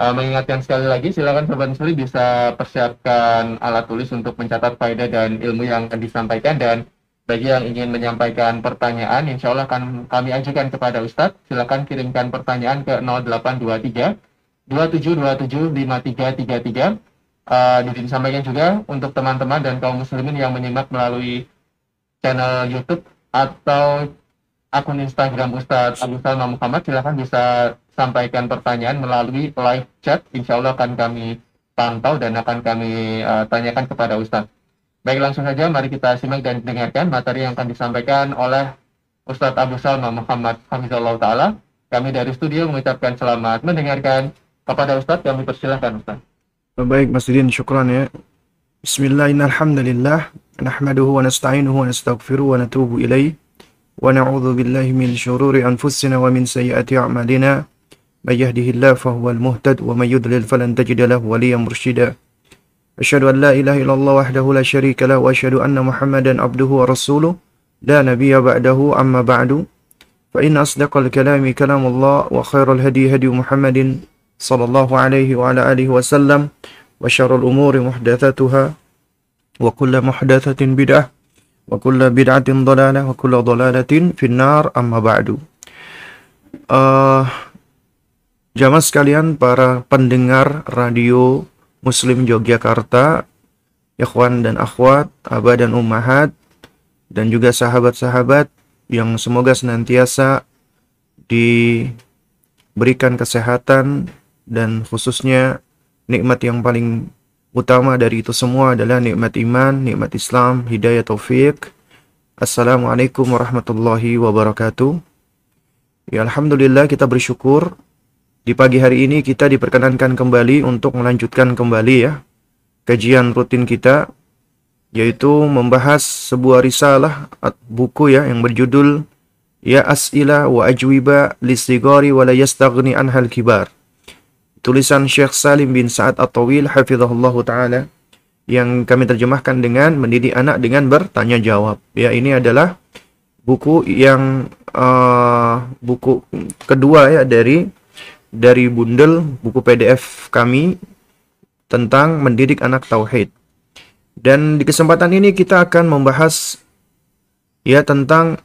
Mengingatkan sekali lagi, silakan Sobat Muslim bisa persiapkan alat tulis untuk mencatat faedah dan ilmu yang akan disampaikan. Dan bagi yang ingin menyampaikan pertanyaan, insya Allah akan kami ajukan kepada Ustadz. Silakan kirimkan pertanyaan ke 0823 2727 5333. Disampaikan juga untuk teman-teman dan kaum muslimin yang menyimak melalui channel YouTube atau akun Instagram Ustadz Abu Salma Muhammad, silahkan bisa sampaikan pertanyaan melalui live chat. Insya Allah akan kami pantau dan akan kami tanyakan kepada Ustadz. Baik, langsung saja mari kita simak dan dengarkan materi yang akan disampaikan oleh Ustadz Abu Salma Muhammad Hamidullah Ta'ala. Kami dari studio mengucapkan selamat mendengarkan. Kepada Ustadz kami persilahkan, Ustadz. Baik, Mas Didin, syukran ya. Bismillahirrahmanirrahim. Nahmaduhu wa nasta'inuhu wa nastaghfiruhu wa natubu ilaih. Wa na'udzu billahi min syururi anfusina wa min sayyiati a'malina. May yahdihillahu fahuwal muhtad wa may yudlil falan tajida lahu waliyyan mursyida. Asyhadu an la ilaha illallah wahdahu la syarika lahu wa asyhadu anna Muhammadan abduhu wa rasuluhu la nabiyya ba'dahu, amma ba'du. Fa inna asdaqal kalami kalamullah wa khairal hadi hadi Muhammadin sallallahu alaihi wa ala alihi wa sallam wa syarrul umuri muhdatsatuha. Wa kullu muhdatsatin bid'ah, wa kullu bid'atin dhalalah, wa kullu dhalalatin finnar, amma ba'du. Jamaah sekalian, para pendengar radio Muslim Yogyakarta, ikhwan dan akhwat, abah dan ummahat, dan juga sahabat-sahabat yang semoga senantiasa diberikan kesehatan, dan khususnya nikmat yang paling utama dari itu semua adalah nikmat iman, nikmat Islam, hidayah, taufik. Assalamualaikum warahmatullahi wabarakatuh. Ya, alhamdulillah, kita bersyukur di pagi hari ini kita diperkenankan kembali untuk melanjutkan kembali ya kajian rutin kita, yaitu membahas sebuah risalah buku ya yang berjudul Ya As'ila wa Ajwiba Listigari wa la yastaghni anhal kibar, tulisan Syekh Salim bin Sa'ad At-Tawil hafizahullahu ta'ala, yang kami terjemahkan dengan mendidik anak dengan bertanya jawab. Ya, ini adalah buku yang buku kedua ya dari bundel buku PDF kami tentang mendidik anak tauhid. Dan di kesempatan ini kita akan membahas ya tentang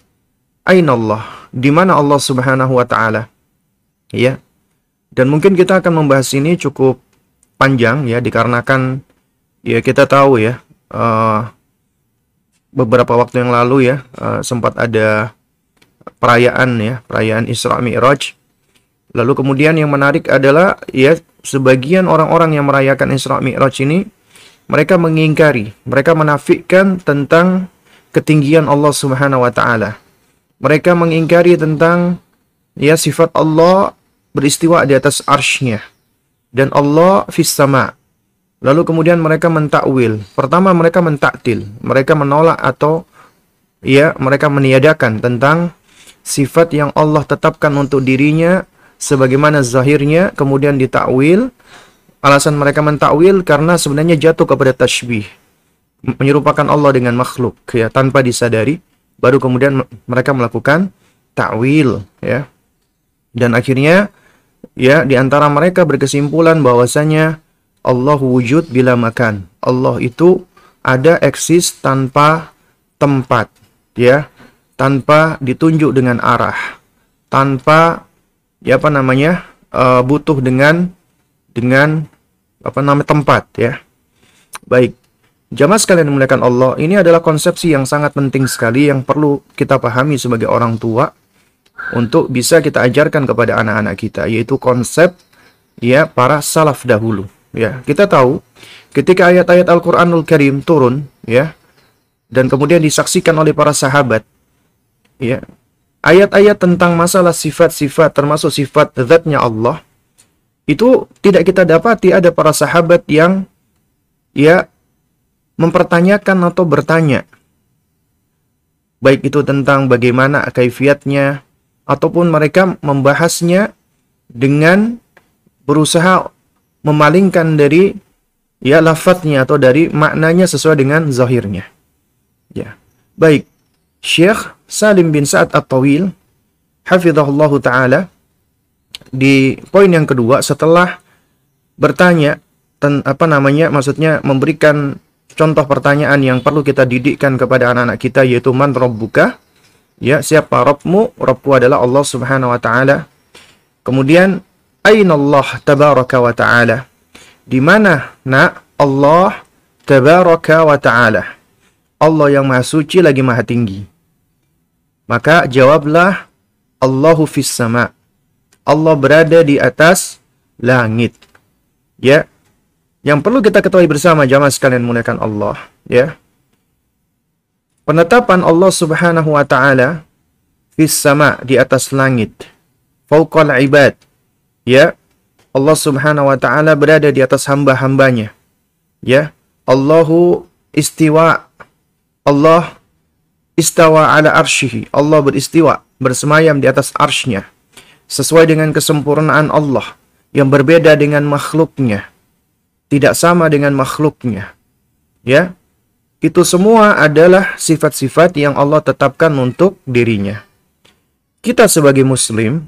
Ainallah, di mana Allah Subhanahu wa taala. Ya. Dan mungkin kita akan membahas ini cukup panjang ya, dikarenakan ya kita tahu ya beberapa waktu yang lalu ya sempat ada perayaan ya, perayaan Isra Mi'raj. Lalu kemudian yang menarik adalah ya sebagian orang-orang yang merayakan Isra Mi'raj ini mereka mengingkari, mereka menafikan tentang ketinggian Allah Subhanahu wa taala. Mereka mengingkari tentang ya sifat Allah beristiwa di atas arsy-Nya dan Allah fis sama. Lalu kemudian mereka mentakwil. Pertama mereka mentaktil, mereka menolak atau ya mereka meniadakan tentang sifat yang Allah tetapkan untuk dirinya sebagaimana zahirnya, kemudian ditakwil. Alasan mereka mentakwil karena sebenarnya jatuh kepada tasybih, menyerupakan Allah dengan makhluk ya tanpa disadari, baru kemudian mereka melakukan takwil ya. Dan akhirnya ya, di antara mereka berkesimpulan bahwasanya Allah wujud bila makan. Allah itu ada, eksis tanpa tempat ya, tanpa ditunjuk dengan arah, tanpa ya apa namanya butuh dengan apa namanya tempat ya. Baik, jamaah sekalian memuliakan Allah, ini adalah konsepsi yang sangat penting sekali yang perlu kita pahami sebagai orang tua untuk bisa kita ajarkan kepada anak-anak kita, yaitu konsep ya para salaf dahulu ya. Kita tahu ketika ayat-ayat Al-Qur'anul Karim turun ya dan kemudian disaksikan oleh para sahabat ya, ayat-ayat tentang masalah sifat-sifat termasuk sifat zatnya Allah itu tidak kita dapati ada para sahabat yang ya mempertanyakan atau bertanya, baik itu tentang bagaimana kaifiatnya ataupun mereka membahasnya dengan berusaha memalingkan dari ya lafadznya atau dari maknanya sesuai dengan zahirnya. Ya. Baik, Syekh Salim bin Sa'ad At-Tawil hafizahullahu taala di poin yang kedua setelah bertanya, memberikan contoh pertanyaan yang perlu kita didikkan kepada anak-anak kita, yaitu man robbuka, ya, siapa Robmu? Robku adalah Allah Subhanahu wa Ta'ala. Kemudian ainallah tabaraka wa ta'ala, di mana nak Allah tabaraka wa ta'ala, Allah yang maha suci lagi maha tinggi. Maka jawablah Allahu fis sama, Allah berada di atas langit. Ya, yang perlu kita ketahui bersama jamaah sekalian, muliakan Allah, ya. Penetapan Allah Subhanahu wa ta'ala fis sama, di atas langit, fauqal ibad, ya. Allah Subhanahu wa ta'ala berada di atas hamba-hambanya, ya. Allahu istiwa, Allah istawa ala arsyihi, Allah beristiwa, bersemayam di atas arsy-Nya, sesuai dengan kesempurnaan Allah yang berbeda dengan makhluknya, tidak sama dengan makhluknya, ya. Itu semua adalah sifat-sifat yang Allah tetapkan untuk dirinya. Kita sebagai muslim,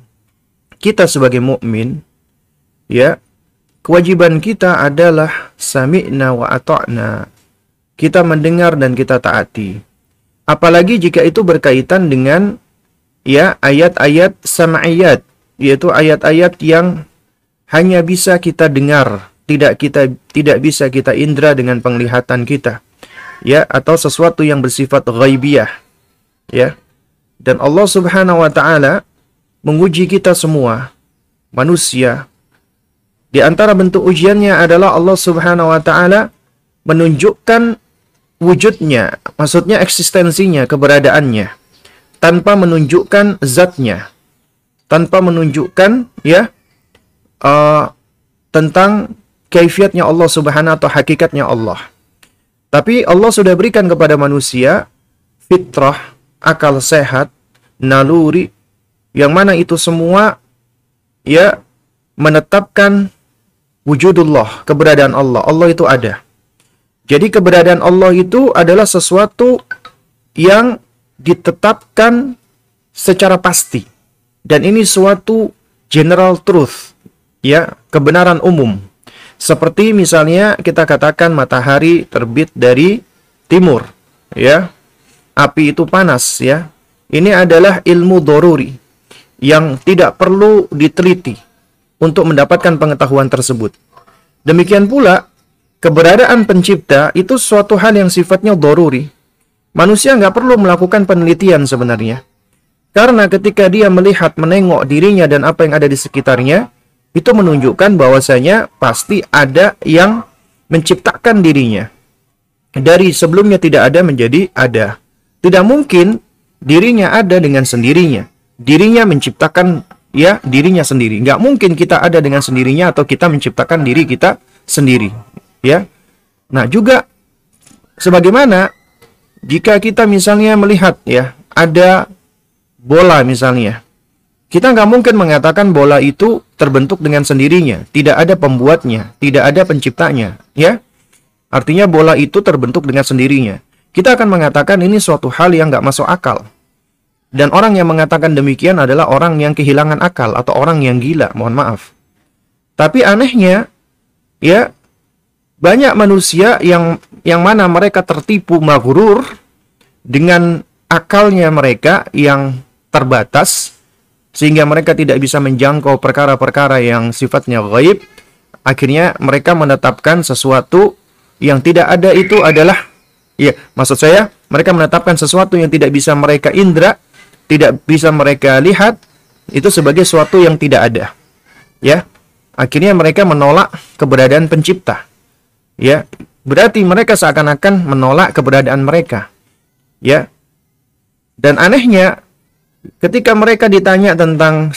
kita sebagai mukmin, ya, kewajiban kita adalah sami'na wa ata'na, kita mendengar dan kita taati. Apalagi jika itu berkaitan dengan, ya, ayat-ayat sama'iyat, yaitu ayat-ayat yang hanya bisa kita dengar, tidak bisa kita indra dengan penglihatan kita, ya, atau sesuatu yang bersifat ghaibiyah, ya. Dan Allah Subhanahu wa ta'ala menguji kita semua manusia. Di antara bentuk ujiannya adalah Allah Subhanahu wa ta'ala menunjukkan wujudnya, maksudnya eksistensinya, keberadaannya, tanpa menunjukkan zatnya, tanpa menunjukkan, ya, tentang kaifiatnya Allah Subhanahu atau hakikatnya Allah. Tapi Allah sudah berikan kepada manusia fitrah, akal sehat, naluri, yang mana itu semua, ya, menetapkan wujudullah, keberadaan Allah. Allah itu ada. Jadi keberadaan Allah itu adalah sesuatu yang ditetapkan secara pasti. Dan ini suatu general truth, ya, kebenaran umum. Seperti misalnya kita katakan matahari terbit dari timur, ya. Api itu panas, ya. Ini adalah ilmu doruri yang tidak perlu diteliti untuk mendapatkan pengetahuan tersebut. Demikian pula, keberadaan pencipta itu suatu hal yang sifatnya doruri. Manusia nggak perlu melakukan penelitian sebenarnya. Karena ketika dia melihat, menengok dirinya dan apa yang ada di sekitarnya, itu menunjukkan bahwasanya pasti ada yang menciptakan dirinya. Dari sebelumnya tidak ada menjadi ada. Tidak mungkin dirinya ada dengan sendirinya. Dirinya menciptakan, ya, dirinya sendiri. Nggak mungkin kita ada dengan sendirinya atau kita menciptakan diri kita sendiri, ya. Nah, juga sebagaimana jika kita misalnya melihat, ya, ada bola misalnya, kita nggak mungkin mengatakan bola itu terbentuk dengan sendirinya. Tidak ada pembuatnya, tidak ada penciptanya, ya. Artinya bola itu terbentuk dengan sendirinya. Kita akan mengatakan ini suatu hal yang nggak masuk akal. Dan orang yang mengatakan demikian adalah orang yang kehilangan akal atau orang yang gila, mohon maaf. Tapi anehnya, ya, banyak manusia yang mana mereka tertipu maghrur dengan akalnya mereka yang terbatas, sehingga mereka tidak bisa menjangkau perkara-perkara yang sifatnya gaib. Akhirnya mereka menetapkan sesuatu yang tidak ada itu adalah, ya, maksud saya, mereka menetapkan sesuatu yang tidak bisa mereka indra, tidak bisa mereka lihat, itu sebagai suatu yang tidak ada, ya. Akhirnya mereka menolak keberadaan pencipta, ya. Berarti mereka seakan-akan menolak keberadaan mereka, ya. Dan anehnya, ketika mereka ditanya tentang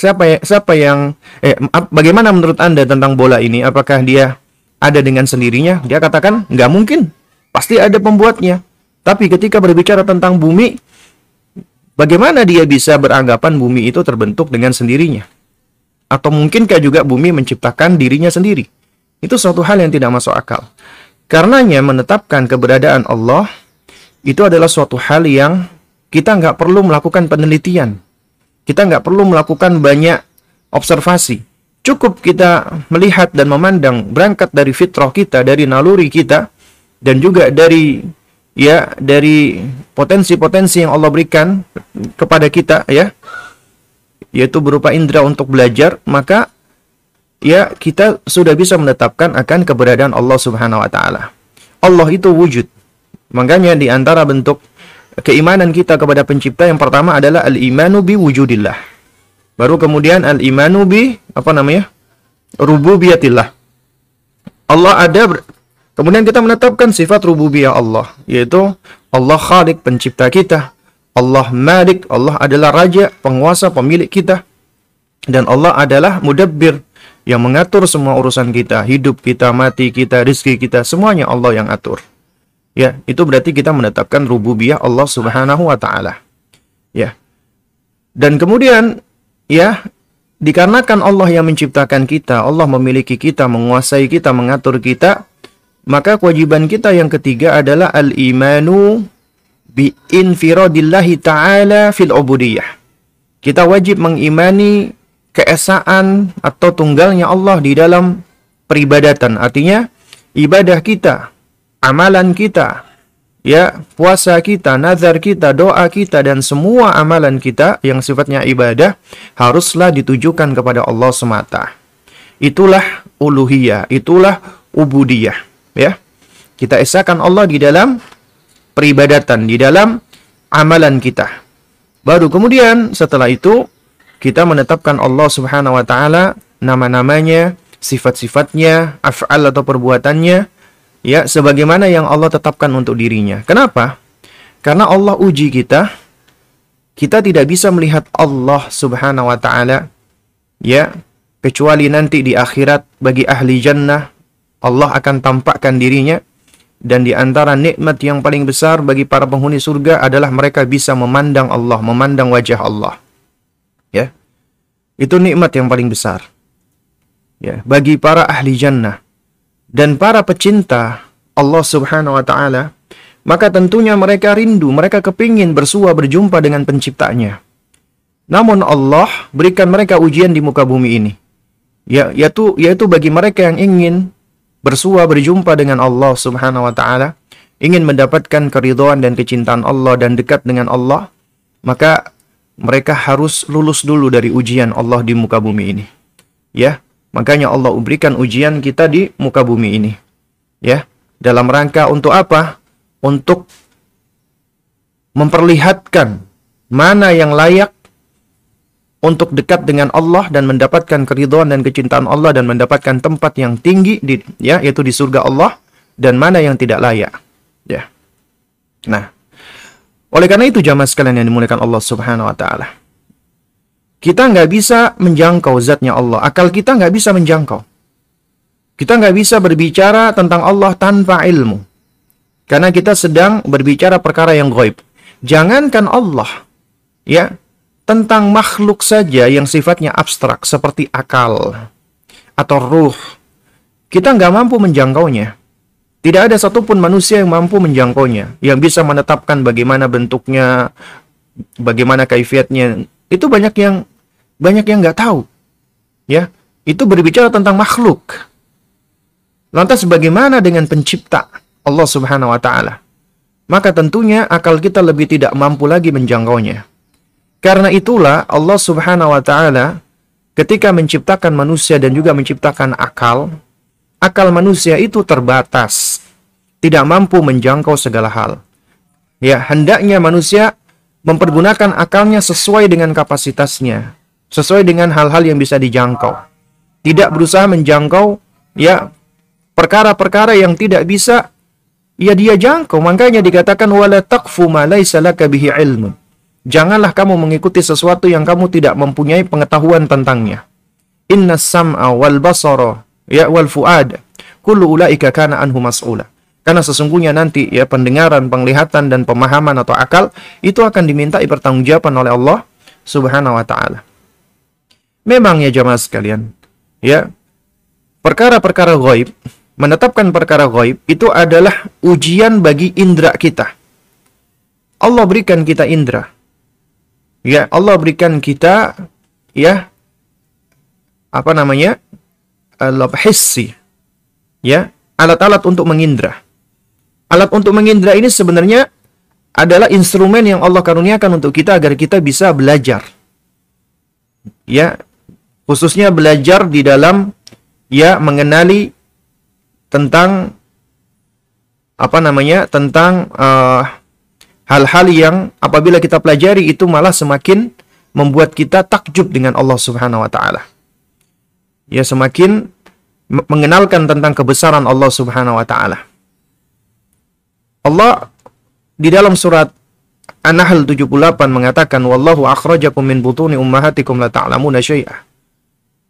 bagaimana menurut Anda tentang bola ini, apakah dia ada dengan sendirinya, dia katakan nggak mungkin, pasti ada pembuatnya. Tapi ketika berbicara tentang bumi, bagaimana dia bisa beranggapan bumi itu terbentuk dengan sendirinya? Atau mungkinkah juga bumi menciptakan dirinya sendiri? Itu suatu hal yang tidak masuk akal. Karenanya menetapkan keberadaan Allah itu adalah suatu hal yang kita nggak perlu melakukan penelitian. Kita nggak perlu melakukan banyak observasi. Cukup kita melihat dan memandang berangkat dari fitrah kita, dari naluri kita, dan juga dari potensi-potensi yang Allah berikan kepada kita, ya, yaitu berupa indera untuk belajar, maka ya kita sudah bisa menetapkan akan keberadaan Allah Subhanahu wa taala. Allah itu wujud. Makanya di antara bentuk keimanan kita kepada pencipta yang pertama adalah al-imanu bi wujudillah. Baru kemudian al-imanu bi rububiyatillah. Allah ada. Kemudian kita menetapkan sifat rububiyah Allah, yaitu Allah khaliq, pencipta kita. Allah malik, Allah adalah raja, penguasa, pemilik kita. Dan Allah adalah mudabbir, yang mengatur semua urusan kita, hidup kita, mati kita, rizki kita, semuanya Allah yang atur. Ya, itu berarti kita menetapkan rububiyah Allah Subhanahu wa taala. Ya. Dan kemudian ya, dikarenakan Allah yang menciptakan kita, Allah memiliki kita, menguasai kita, mengatur kita, maka kewajiban kita yang ketiga adalah al-imanu bi infiradillahi taala fil ubudiyah. Kita wajib mengimani keesaan atau tunggalnya Allah di dalam peribadatan. Artinya ibadah kita, amalan kita, ya, puasa kita, nazar kita, doa kita, dan semua amalan kita yang sifatnya ibadah haruslah ditujukan kepada Allah semata. Itulah uluhiyah, itulah ubudiyah, ya. Kita esakan Allah di dalam peribadatan, di dalam amalan kita. Baru kemudian setelah itu kita menetapkan Allah Subhanahu wa taala, nama-namanya, sifat-sifatnya, af'al atau perbuatannya, ya, sebagaimana yang Allah tetapkan untuk dirinya. Kenapa? Karena Allah uji kita. Kita tidak bisa melihat Allah Subhanahu wa taala, ya, kecuali nanti di akhirat. Bagi ahli jannah, Allah akan tampakkan dirinya. Dan di antara nikmat yang paling besar bagi para penghuni surga adalah mereka bisa memandang Allah, memandang wajah Allah. Ya, itu nikmat yang paling besar, ya, bagi para ahli jannah dan para pecinta Allah Subhanahu wa ta'ala. Maka tentunya mereka rindu, mereka kepingin bersua berjumpa dengan penciptanya. Namun Allah berikan mereka ujian di muka bumi ini, ya, yaitu bagi mereka yang ingin bersua berjumpa dengan Allah Subhanahu wa ta'ala, ingin mendapatkan keridhaan dan kecintaan Allah dan dekat dengan Allah, maka mereka harus lulus dulu dari ujian Allah di muka bumi ini. Ya, makanya Allah berikan ujian kita di muka bumi ini. Ya, dalam rangka untuk apa? Untuk memperlihatkan mana yang layak untuk dekat dengan Allah dan mendapatkan keridhaan dan kecintaan Allah dan mendapatkan tempat yang tinggi di, ya, yaitu di surga Allah, dan mana yang tidak layak. Ya. Nah, oleh karena itu jamaah sekalian yang dimuliakan Allah Subhanahu wa ta'ala, kita nggak bisa menjangkau zatnya Allah. Akal kita nggak bisa menjangkau. Kita nggak bisa berbicara tentang Allah tanpa ilmu, karena kita sedang berbicara perkara yang gaib. Jangankan Allah, ya, tentang makhluk saja yang sifatnya abstrak seperti akal atau ruh, kita nggak mampu menjangkaunya. Tidak ada satupun manusia yang mampu menjangkaunya, yang bisa menetapkan bagaimana bentuknya, bagaimana kaifiatnya. Itu banyak yang nggak tahu. Ya, itu berbicara tentang makhluk. Lantas bagaimana dengan pencipta Allah Subhanahu wa taala? Maka tentunya akal kita lebih tidak mampu lagi menjangkaunya. Karena itulah Allah Subhanahu wa taala ketika menciptakan manusia dan juga menciptakan akal, akal manusia itu terbatas, tidak mampu menjangkau segala hal. Ya, hendaknya manusia mempergunakan akalnya sesuai dengan kapasitasnya, sesuai dengan hal-hal yang bisa dijangkau. Tidak berusaha menjangkau, ya, perkara-perkara yang tidak bisa, ya, dia jangkau. Makanya dikatakan wala taqfu ma laysa laka bihi ilmun. Janganlah kamu mengikuti sesuatu yang kamu tidak mempunyai pengetahuan tentangnya. Innas sam'a wal basara, ya, wal fuad, kullu ulaika kana anhu mas'ula. Karena sesungguhnya nanti, ya, pendengaran, penglihatan, dan pemahaman atau akal itu akan dimintai pertanggungjawaban oleh Allah Subhanahu wa taala. Memang, ya jamaah sekalian, ya, perkara-perkara ghaib, menetapkan perkara ghaib itu adalah ujian bagi indera kita. Allah berikan kita indera. Ya, Allah berikan kita, ya, apa namanya, al-hissi, ya, alat-alat untuk mengindra. Alat untuk mengindra ini sebenarnya adalah instrumen yang Allah karuniakan untuk kita agar kita bisa belajar, ya, khususnya belajar di dalam, ya, mengenali tentang apa namanya, tentang hal-hal yang apabila kita pelajari itu malah semakin membuat kita takjub dengan Allah Subhanahu wa Ta'ala. Ya, semakin mengenalkan tentang kebesaran Allah Subhanahu wa Ta'ala. Allah di dalam surat An-Nahl 78 mengatakan, wallahu akhrajakum min butuni ummahatikum la ta'lamuna syai'ah.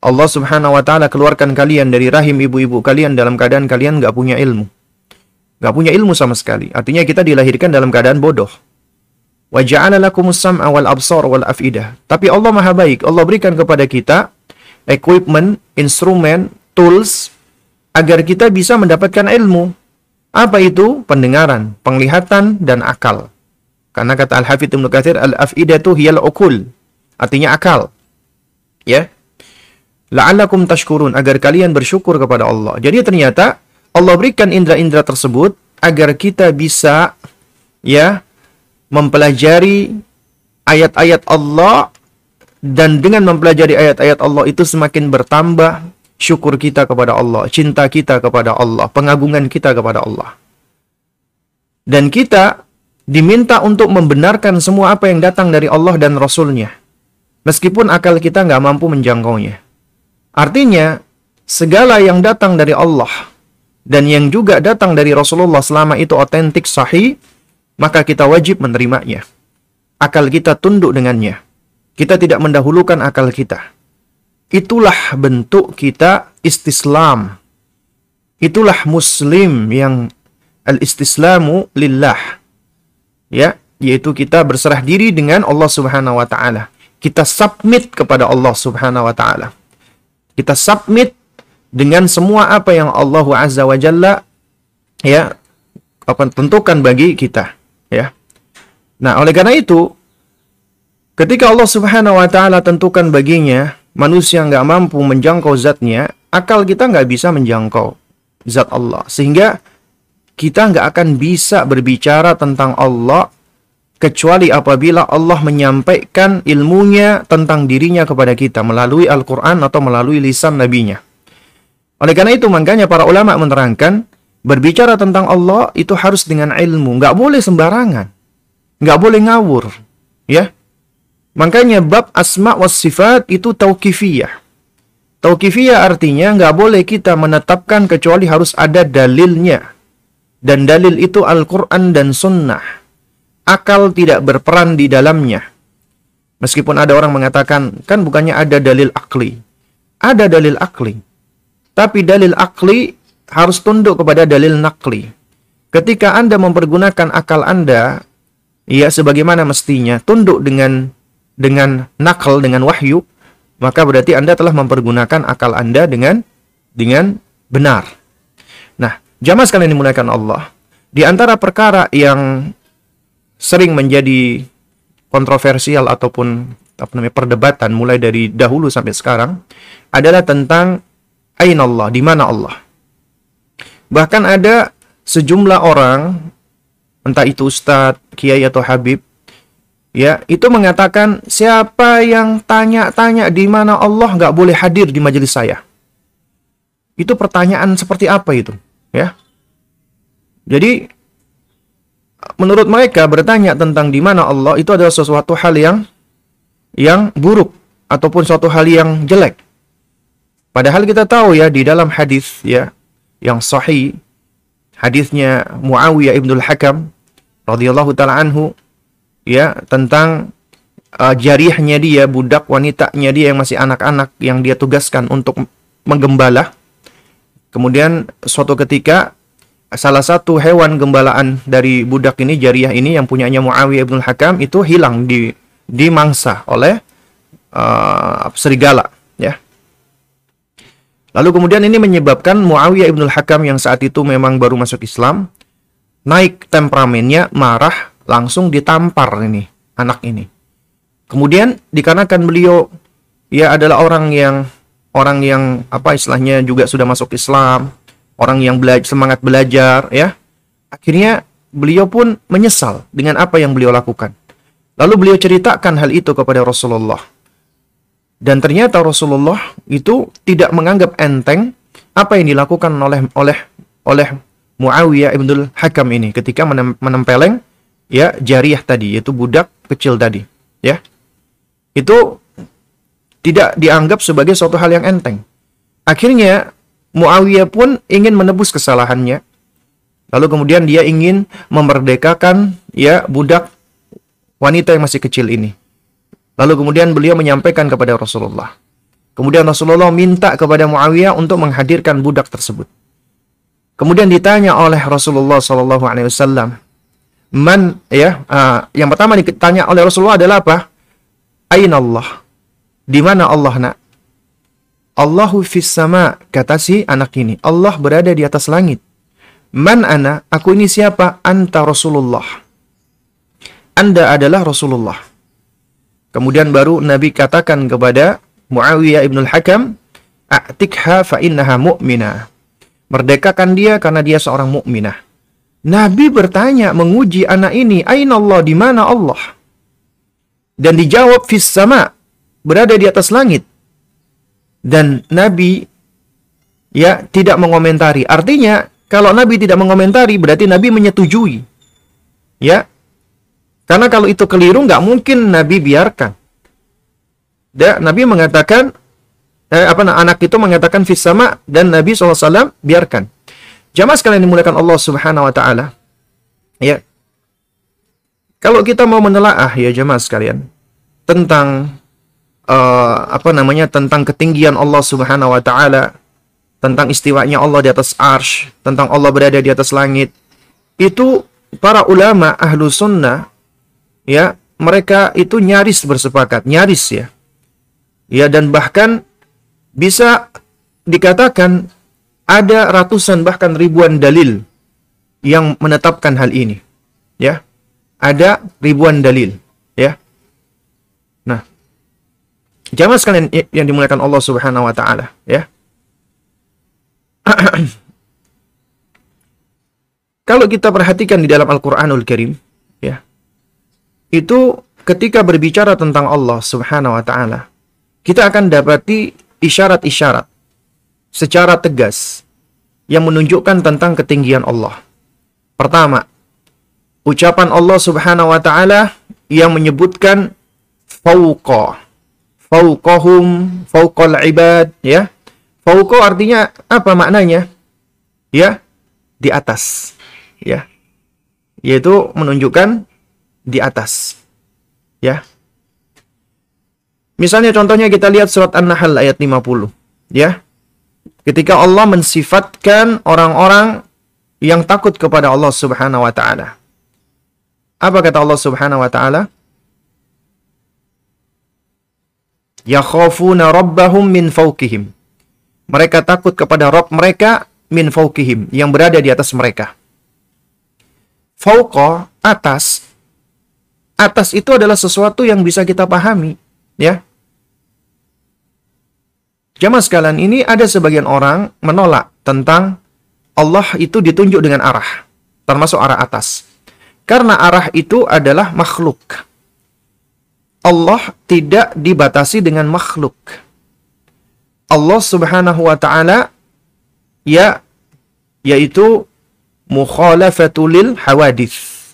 Allah Subhanahu wa Ta'ala keluarkan kalian dari rahim ibu-ibu kalian dalam keadaan kalian gak punya ilmu. Gak punya ilmu sama sekali. Artinya kita dilahirkan dalam keadaan bodoh. Wa ja'ala lakumus sam'a wal absar wal afidah. Tapi Allah Maha Baik, Allah berikan kepada kita equipment, instrumen, tools agar kita bisa mendapatkan ilmu. Apa itu? Pendengaran, penglihatan, dan akal. Karena kata Al-Hafidh ibn Kathir, al-afidatu hiyal uqul. Artinya akal. Ya. La'allakum tashkurun, agar kalian bersyukur kepada Allah. Jadi ternyata Allah berikan indera-indera tersebut agar kita bisa, ya, mempelajari ayat-ayat Allah, dan dengan mempelajari ayat-ayat Allah itu semakin bertambah syukur kita kepada Allah, cinta kita kepada Allah, pengagungan kita kepada Allah. Dan kita diminta untuk membenarkan semua apa yang datang dari Allah dan Rasul-Nya, meskipun akal kita nggak mampu menjangkaunya. Artinya, segala yang datang dari Allah dan yang juga datang dari Rasulullah selama itu otentik, sahih, maka kita wajib menerimanya. Akal kita tunduk dengannya. Kita tidak mendahulukan akal kita. Itulah bentuk kita istislam. Itulah muslim yang al-istislamu lillah. Ya, yaitu kita berserah diri dengan Allah Subhanahu wa Ta'ala. Kita submit kepada Allah Subhanahu wa Ta'ala. Kita submit dengan semua apa yang Allah Azza wa Jalla, ya, akan tentukan bagi kita. Ya. Nah, oleh karena itu, ketika Allah Subhanahu wa Ta'ala tentukan baginya, manusia nggak mampu menjangkau zatnya, akal kita nggak bisa menjangkau zat Allah. Sehingga kita nggak akan bisa berbicara tentang Allah, kecuali apabila Allah menyampaikan ilmunya tentang dirinya kepada kita melalui Al-Quran atau melalui lisan nabinya. Oleh karena itu, makanya para ulama menerangkan, berbicara tentang Allah itu harus dengan ilmu, nggak boleh sembarangan, nggak boleh ngawur, ya. Makanya bab asma was sifat itu tauqifiyah. Tauqifiyah artinya nggak boleh kita menetapkan kecuali harus ada dalilnya, dan dalil itu Al-Quran dan Sunnah. Akal tidak berperan di dalamnya. Meskipun ada orang mengatakan, kan bukannya ada dalil akli, ada dalil akli, tapi dalil akli harus tunduk kepada dalil naqli. Ketika Anda mempergunakan akal Anda, ya, sebagaimana mestinya, tunduk dengan nakal, dengan wahyu, maka berarti Anda telah mempergunakan akal Anda dengan benar. Nah, jamaah sekalian dimuliakan Allah, di antara perkara yang sering menjadi kontroversial ataupun apa namanya, perdebatan mulai dari dahulu sampai sekarang adalah tentang aina Allah, di mana Allah. Bahkan ada sejumlah orang, entah itu ustadz, kiai atau habib, ya, itu mengatakan siapa yang tanya-tanya di mana Allah nggak boleh hadir di majelis saya. Itu pertanyaan seperti apa itu, ya? Jadi menurut mereka, bertanya tentang di mana Allah itu adalah sesuatu hal yang buruk ataupun suatu hal yang jelek. Padahal kita tahu, ya, di dalam hadis, ya, yang sahih, hadisnya Muawiyah ibnul Al-Hakam radhiyallahu ta'ala anhu, ya, tentang jarihnya dia, budak wanitanya dia yang masih anak-anak, yang dia tugaskan untuk menggembala. Kemudian suatu ketika salah satu hewan gembalaan dari budak ini, jariyah ini, yang punyanya Muawiyah ibnul Al-Hakam, itu hilang, dimangsa oleh serigala, ya. Lalu kemudian ini menyebabkan Muawiyah ibnul Al-Hakam yang saat itu memang baru masuk Islam, naik temperamennya, marah, langsung ditampar ini, anak ini. Kemudian dikarenakan beliau, ya, adalah orang yang orang yang apa istilahnya juga sudah masuk Islam, orang yang semangat belajar ya. Akhirnya beliau pun menyesal dengan apa yang beliau lakukan. Lalu beliau ceritakan hal itu kepada Rasulullah. Dan ternyata Rasulullah itu tidak menganggap enteng apa yang dilakukan oleh Muawiyah ibnul Al-Hakam ini ketika menempeleng ya jariyah tadi, yaitu budak kecil tadi ya. Itu tidak dianggap sebagai suatu hal yang enteng. Akhirnya Muawiyah pun ingin menebus kesalahannya. Lalu kemudian dia ingin memerdekakan ya budak wanita yang masih kecil ini. Lalu kemudian beliau menyampaikan kepada Rasulullah. Kemudian Rasulullah minta kepada Muawiyah untuk menghadirkan budak tersebut. Kemudian ditanya oleh Rasulullah SAW, yang pertama ditanya oleh Rasulullah adalah apa? Ainallah. Di mana Allah nak? Allahu fis sama, kata si anak ini. Allah berada di atas langit. Man ana, aku ini siapa? Anta Rasulullah. Anda adalah Rasulullah. Kemudian baru Nabi katakan kepada Muawiyah ibnul Al-Hakam, "A'tikha fa innaha mu'minah." Merdekakan dia karena dia seorang mukminah. Nabi bertanya menguji anak ini, "Ainallah, di mana Allah?" Dan dijawab fis sama, berada di atas langit. Dan Nabi ya tidak mengomentari. Artinya kalau Nabi tidak mengomentari berarti Nabi menyetujui ya, karena kalau itu keliru nggak mungkin Nabi biarkan. Dan Nabi mengatakan anak itu mengatakan fis sama, dan Nabi SAW biarkan. Jamaah sekalian dimuliakan Allah Subhanahu wa taala ya, kalau kita mau menelaah ya jamaah sekalian tentang tentang ketinggian Allah Subhanahu wa taala, tentang istiwanya Allah di atas arsy, tentang Allah berada di atas langit. Itu para ulama ahlu sunnah ya, mereka itu nyaris bersepakat, nyaris ya. Ya, dan bahkan bisa dikatakan ada ratusan bahkan ribuan dalil yang menetapkan hal ini. Ya. Ada ribuan dalil, ya. Nah, jamaah sekalian yang dimuliakan Allah Subhanahu wa taala ya. Kalau kita perhatikan di dalam Al-Qur'anul Karim ya. Itu ketika berbicara tentang Allah Subhanahu wa taala, kita akan dapati isyarat-isyarat secara tegas yang menunjukkan tentang ketinggian Allah. Pertama, ucapan Allah Subhanahu wa taala yang menyebutkan fauqa. Fauqahum, fauqal ibad, ya. Fauqah artinya apa maknanya? Ya, di atas, ya. Yaitu menunjukkan di atas, ya. Misalnya contohnya kita lihat surat An-Nahl ayat 50, ya. Ketika Allah mensifatkan orang-orang yang takut kepada Allah Subhanahu wa taala. Apa kata Allah Subhanahu wa taala? Yakhafuna rabbahum min fawqihim. Mereka takut kepada Rabb mereka min fawqihim, yang berada di atas mereka. Fawqa, atas. Atas itu adalah sesuatu yang bisa kita pahami, ya. Jamaah sekalian, ini ada sebagian orang menolak tentang Allah itu ditunjuk dengan arah, termasuk arah atas. Karena arah itu adalah makhluk. Allah tidak dibatasi dengan makhluk. Allah Subhanahu wa taala ya, yaitu mukhalafatul lil hawadits.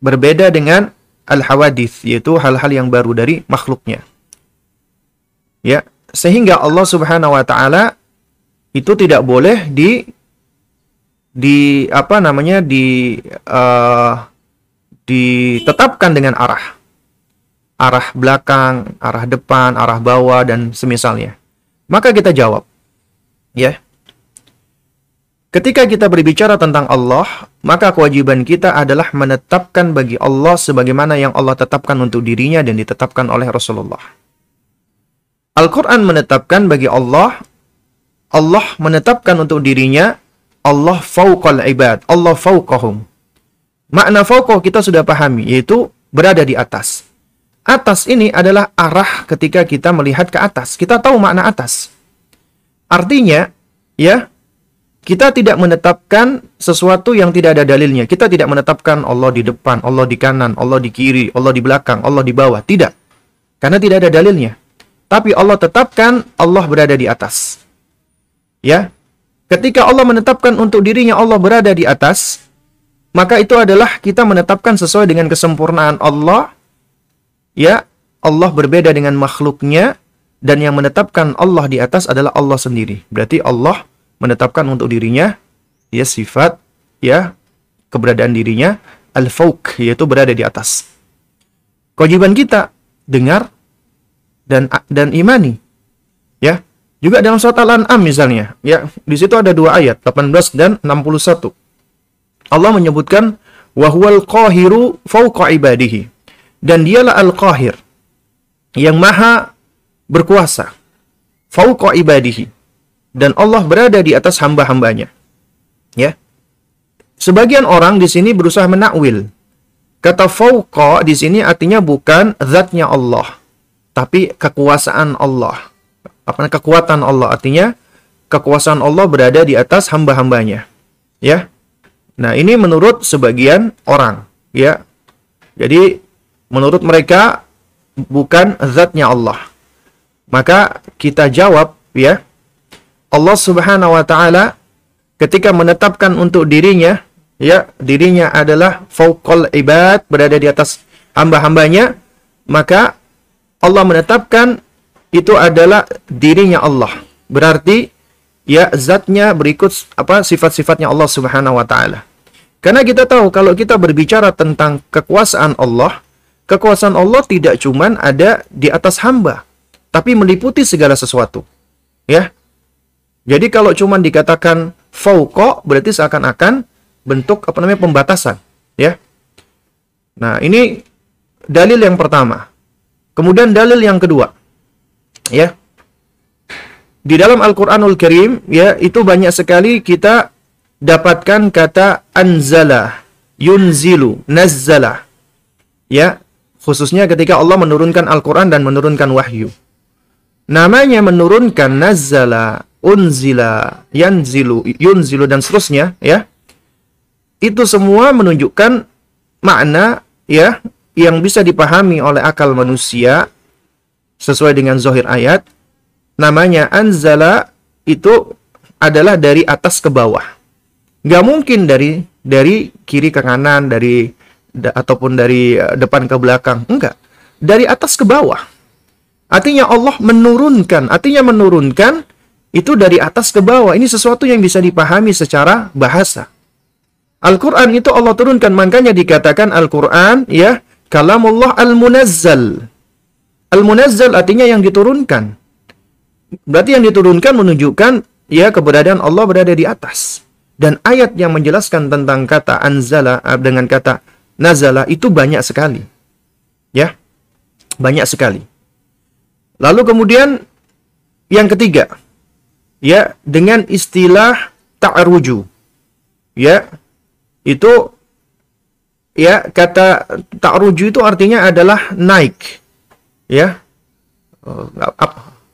Berbeda dengan al-hawadits, yaitu hal-hal yang baru dari makhluknya. Ya, sehingga Allah Subhanahu wa taala itu tidak boleh ditetapkan dengan arah. Arah belakang, arah depan, arah bawah, dan semisalnya. Maka kita jawab, ya. Ketika kita berbicara tentang Allah, maka kewajiban kita adalah menetapkan bagi Allah sebagaimana yang Allah tetapkan untuk dirinya dan ditetapkan oleh Rasulullah. Al-Quran menetapkan bagi Allah, Allah menetapkan untuk dirinya, Allah fauqal ibad, Allah fauqahum. Makna fauqah kita sudah pahami, yaitu berada di atas. Atas ini adalah arah ketika kita melihat ke atas. Kita tahu makna atas. Artinya, ya, kita tidak menetapkan sesuatu yang tidak ada dalilnya. Kita tidak menetapkan Allah di depan, Allah di kanan, Allah di kiri, Allah di belakang, Allah di bawah. Tidak. Karena tidak ada dalilnya. Tapi Allah tetapkan Allah berada di atas. Ya. Ketika Allah menetapkan untuk dirinya Allah berada di atas, maka itu adalah kita menetapkan sesuai dengan kesempurnaan Allah. Ya, Allah berbeda dengan makhluknya, dan yang menetapkan Allah di atas adalah Allah sendiri. Berarti Allah menetapkan untuk dirinya, ya, sifat, ya, keberadaan dirinya al-fawq, yaitu berada di atas. Kewajiban kita dengar dan imani. Ya, juga dalam surat Al-An'am misalnya, ya, di situ ada dua ayat, 18 dan 61. Allah menyebutkan wa huwal qahiru fawqa ibadihi. Dan dialah Al-Qahir, yang maha berkuasa, fauqa ibadihi, dan Allah berada di atas hamba-hambanya. Ya, sebagian orang di sini berusaha menakwil. Kata fauqa di sini artinya bukan zatnya Allah, tapi kekuasaan Allah. Apa kekuatan Allah? Artinya kekuasaan Allah berada di atas hamba-hambanya. Ya, nah ini menurut sebagian orang. Ya, jadi menurut mereka bukan zatnya Allah. Maka kita jawab, ya, Allah Subhanahu wa taala ketika menetapkan untuk dirinya, ya, dirinya adalah fauqal ibad, berada di atas hamba-hambanya, maka Allah menetapkan itu adalah dirinya Allah. Berarti ya zatnya berikut apa sifat-sifatnya Allah Subhanahu wa taala. Karena kita tahu kalau kita berbicara tentang kekuasaan Allah, kekuasaan Allah tidak cuman ada di atas hamba, tapi meliputi segala sesuatu. Ya. Jadi kalau cuman dikatakan fauqa, berarti seakan-akan bentuk apa namanya pembatasan, ya. Nah, ini dalil yang pertama. Kemudian dalil yang kedua. Ya. Di dalam Al-Qur'anul Karim, ya, itu banyak sekali kita dapatkan kata anzala, yunzilu, nazzala. Ya. Khususnya ketika Allah menurunkan Al-Quran dan menurunkan wahyu. Namanya menurunkan nazzala, unzila, yanzilu, yunzilu, dan seterusnya. Ya, itu semua menunjukkan makna, ya, yang bisa dipahami oleh akal manusia sesuai dengan zahir ayat. Namanya anzala itu adalah dari atas ke bawah. Gak mungkin dari kiri ke kanan, dari ataupun dari depan ke belakang. Enggak, dari atas ke bawah. Artinya Allah menurunkan, artinya menurunkan itu dari atas ke bawah. Ini sesuatu yang bisa dipahami secara bahasa. Al-Quran itu Allah turunkan, makanya dikatakan Al-Quran, ya, kalamullah al-munazzal. Al-munazzal artinya yang diturunkan. Berarti yang diturunkan menunjukkan, ya, keberadaan Allah berada di atas. Dan ayat yang menjelaskan tentang kata anzala dengan kata nazala itu banyak sekali. Ya, banyak sekali. Lalu kemudian yang ketiga, ya, dengan istilah ta'ruju. Ya, itu, ya, kata ta'ruju itu artinya adalah naik. Ya,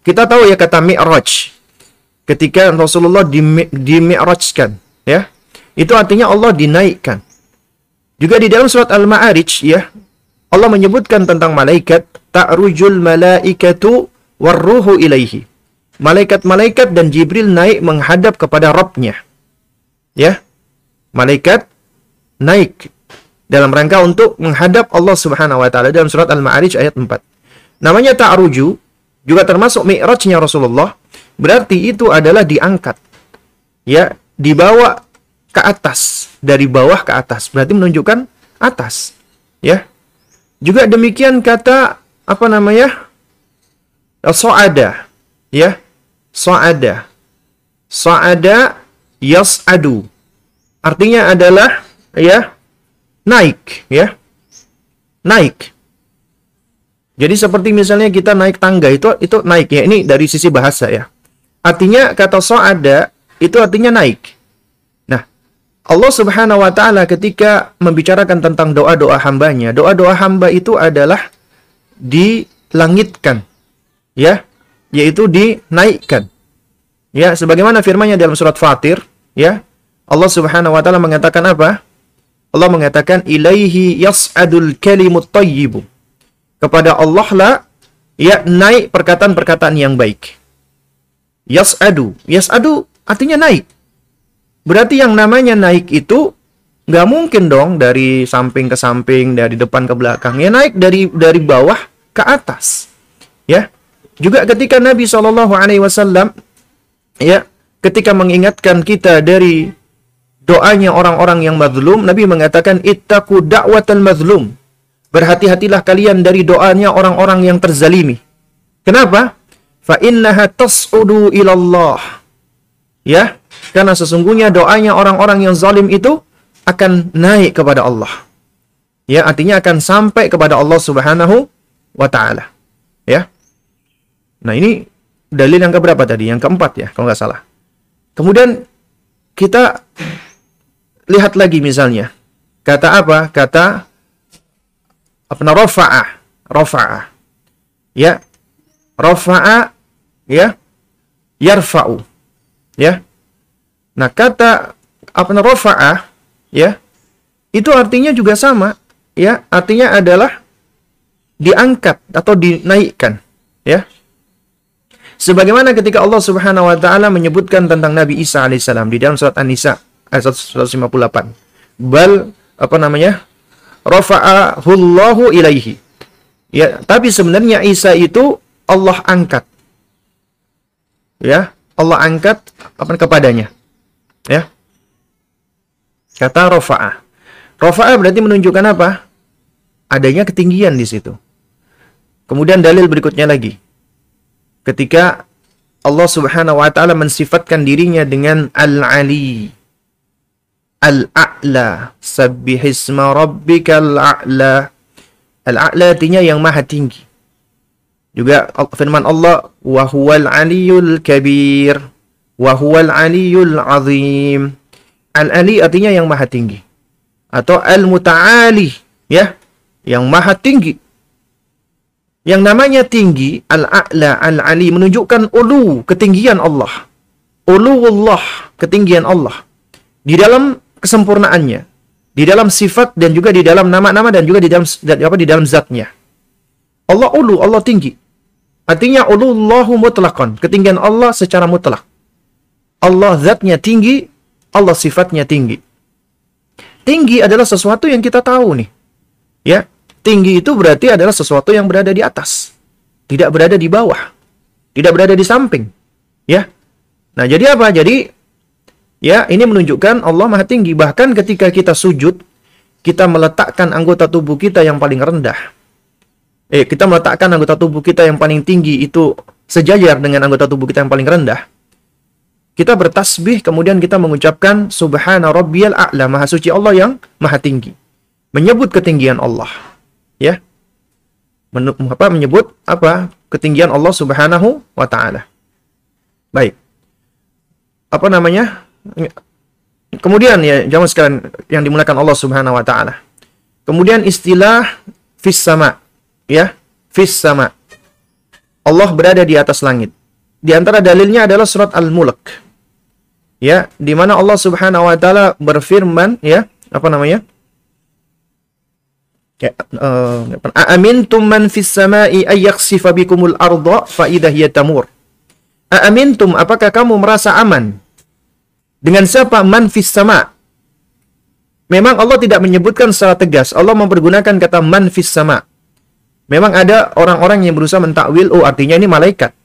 kita tahu, ya, kata mi'raj, ketika Rasulullah dimi'rajkan, ya, itu artinya Allah dinaikkan. Juga di dalam surat Al-Ma'arij, ya, Allah menyebutkan tentang malaikat, ta'rujul malaikatu warruhu ilaihi. Malaikat-malaikat dan Jibril naik menghadap kepada Rabbnya. Ya, malaikat naik dalam rangka untuk menghadap Allah Subhanahu wa taala dalam surat Al-Ma'arij ayat 4. Namanya ta'ruju, juga termasuk mi'rajnya Rasulullah, berarti itu adalah diangkat. Ya, dibawa ke atas, dari bawah ke atas, berarti menunjukkan atas, ya. Juga demikian kata apa namanya so'ada, ya, so'ada, so'ada yas'adu, artinya adalah, ya, naik, ya, naik. Jadi seperti misalnya kita naik tangga, itu naik, ya, ini dari sisi bahasa, ya. Artinya kata so'ada itu artinya naik. Allah Subhanahu wa taala ketika membicarakan tentang doa-doa hambanya, doa-doa hamba itu adalah dilangitkan, ya, yaitu dinaikkan. Ya, sebagaimana firman-Nya dalam surat Fatir, ya. Allah Subhanahu wa taala mengatakan apa? Allah mengatakan ilaihi yas'adul kalimut thayyib. Kepada Allah lah ya naik perkataan-perkataan yang baik. Yas'adu, yas'adu artinya naik. Berarti yang namanya naik itu nggak mungkin dong dari samping ke samping, dari depan ke belakang. Ya naik dari bawah ke atas. Ya. Juga ketika Nabi SAW ya, ketika mengingatkan kita dari doanya orang-orang yang mazlum, Nabi mengatakan ittaqu da'watal mazlum. Berhati-hatilah kalian dari doanya orang-orang yang terzalimi. Kenapa? Fa innaha tas'udu ilallah. Ya, karena sesungguhnya doanya orang-orang yang zalim itu akan naik kepada Allah. Ya, artinya akan sampai kepada Allah Subhanahu wa taala. Ya. Nah, ini dalil yang keberapa tadi? Yang keempat ya, kalau nggak salah. Kemudian kita lihat lagi misalnya. Kata apa? Kata rafa'ah, rafa'ah. Ya. Rafa'ah ya. Yarfa'u. Ya. Nah, kata rafa'ah ya. Itu artinya juga sama, ya. Artinya adalah diangkat atau dinaikkan, ya. Sebagaimana ketika Allah Subhanahu wa taala menyebutkan tentang Nabi Isa alaihissalam di dalam surat An-Nisa ayat 158. Bal apa namanya? Rafa'ahullahu ilaihi. Ya, tapi sebenarnya Isa itu Allah angkat. Ya. Allah angkat apa kepadanya, ya. Kata rafa'ah, rafa'ah berarti menunjukkan apa? Adanya ketinggian di situ. Kemudian dalil berikutnya lagi, ketika Allah Subhanahu wa taala mensifatkan dirinya dengan al-ali, al-a'la, sabbihisma rabbikal a'la. Al-a'la artinya yang maha tinggi. Juga firman Allah, wa huwal aliyul kabir, wa huwal aliyul azim. Al-ali artinya yang maha tinggi, atau al-muta'ali, ya, yang maha tinggi. Yang namanya tinggi, al-a'la, al-ali, menunjukkan ulu, ketinggian Allah. Uluullah, ketinggian Allah. Di dalam kesempurnaannya, di dalam sifat, dan juga di dalam nama-nama, dan juga di dalam zatnya. Allah ulu, Allah tinggi. Artinya ulullahu mutlaqan, ketinggian Allah secara mutlak. Allah zatnya tinggi, Allah sifatnya tinggi. Tinggi adalah sesuatu yang kita tahu nih. Ya, tinggi itu berarti adalah sesuatu yang berada di atas. Tidak berada di bawah. Tidak berada di samping. Ya. Nah, jadi apa? Jadi ya, ini menunjukkan Allah Maha Tinggi. Bahkan ketika kita sujud, kita meletakkan anggota tubuh kita yang paling rendah. Kita meletakkan anggota tubuh kita yang paling tinggi itu sejajar dengan anggota tubuh kita yang paling rendah. Kita bertasbih, kemudian kita mengucapkan subhana rabbiyal a'la, maha suci Allah yang maha tinggi. Menyebut ketinggian Allah, ya. Menyebut apa? Ketinggian Allah Subhanahu wa taala. Baik. Apa namanya? Kemudian ya, jamaah sekalian yang dimuliakan Allah Subhanahu wa taala. Kemudian istilah fis sama. Ya, fis sama. Allah berada di atas langit. Di antara dalilnya adalah surat Al-Mulk. Ya, di mana Allah Subhanahu wa taala berfirman, ya, apa namanya? Ya, a'amintum man fis sama'i ay yakhsifa bikumul arda fa idza hiya tamur. A'amintum, apakah kamu merasa aman? Dengan siapa man fis sama'? Memang Allah tidak menyebutkan secara tegas. Allah mempergunakan kata man fis sama'. Memang ada orang-orang yang berusaha mentakwil, oh artinya ini malaikat.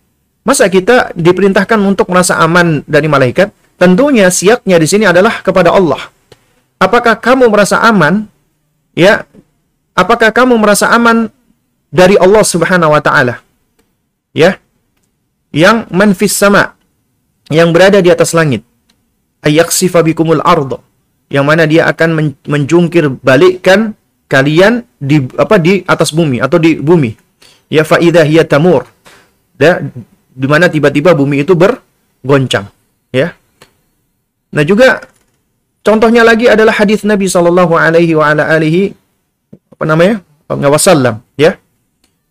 Masa kita diperintahkan untuk merasa aman dari malaikat? Tentunya siaknya di sini adalah kepada Allah. Apakah kamu merasa aman? Ya, apakah kamu merasa aman dari Allah Subhanahu wa taala? Ya. Yang man fis sama, yang berada di atas langit. Ayaksifa bikumul ardh. Yang mana dia akan menjungkir balikkan kalian di apa di atas bumi atau di bumi, ya fa idza hiya tamur, di mana tiba-tiba bumi itu bergoncang, ya. Nah juga contohnya lagi adalah hadis Nabi sallallahu alaihi wasallam, ya,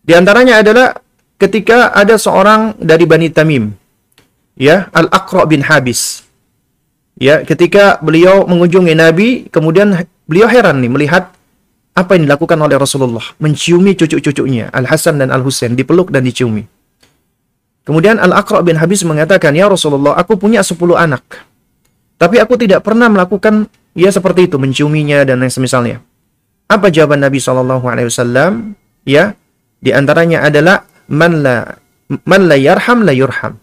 Di antaranya adalah ketika ada seorang dari Bani Tamim, ya, Al-Aqra' bin Habis. Ya, ketika beliau mengunjungi Nabi, kemudian beliau heran nih melihat apa yang dilakukan oleh Rasulullah, menciumi cucu-cucunya, Al-Hasan dan Al-Husain, dipeluk dan diciumi. Kemudian Al-Aqra' bin Habis mengatakan, "Ya Rasulullah, aku punya 10 anak. Tapi aku tidak pernah melakukan ya seperti itu, menciuminya dan yang semisalnya." Apa jawaban Nabi SAW? Ya, di antaranya adalah man la yarham la yurham.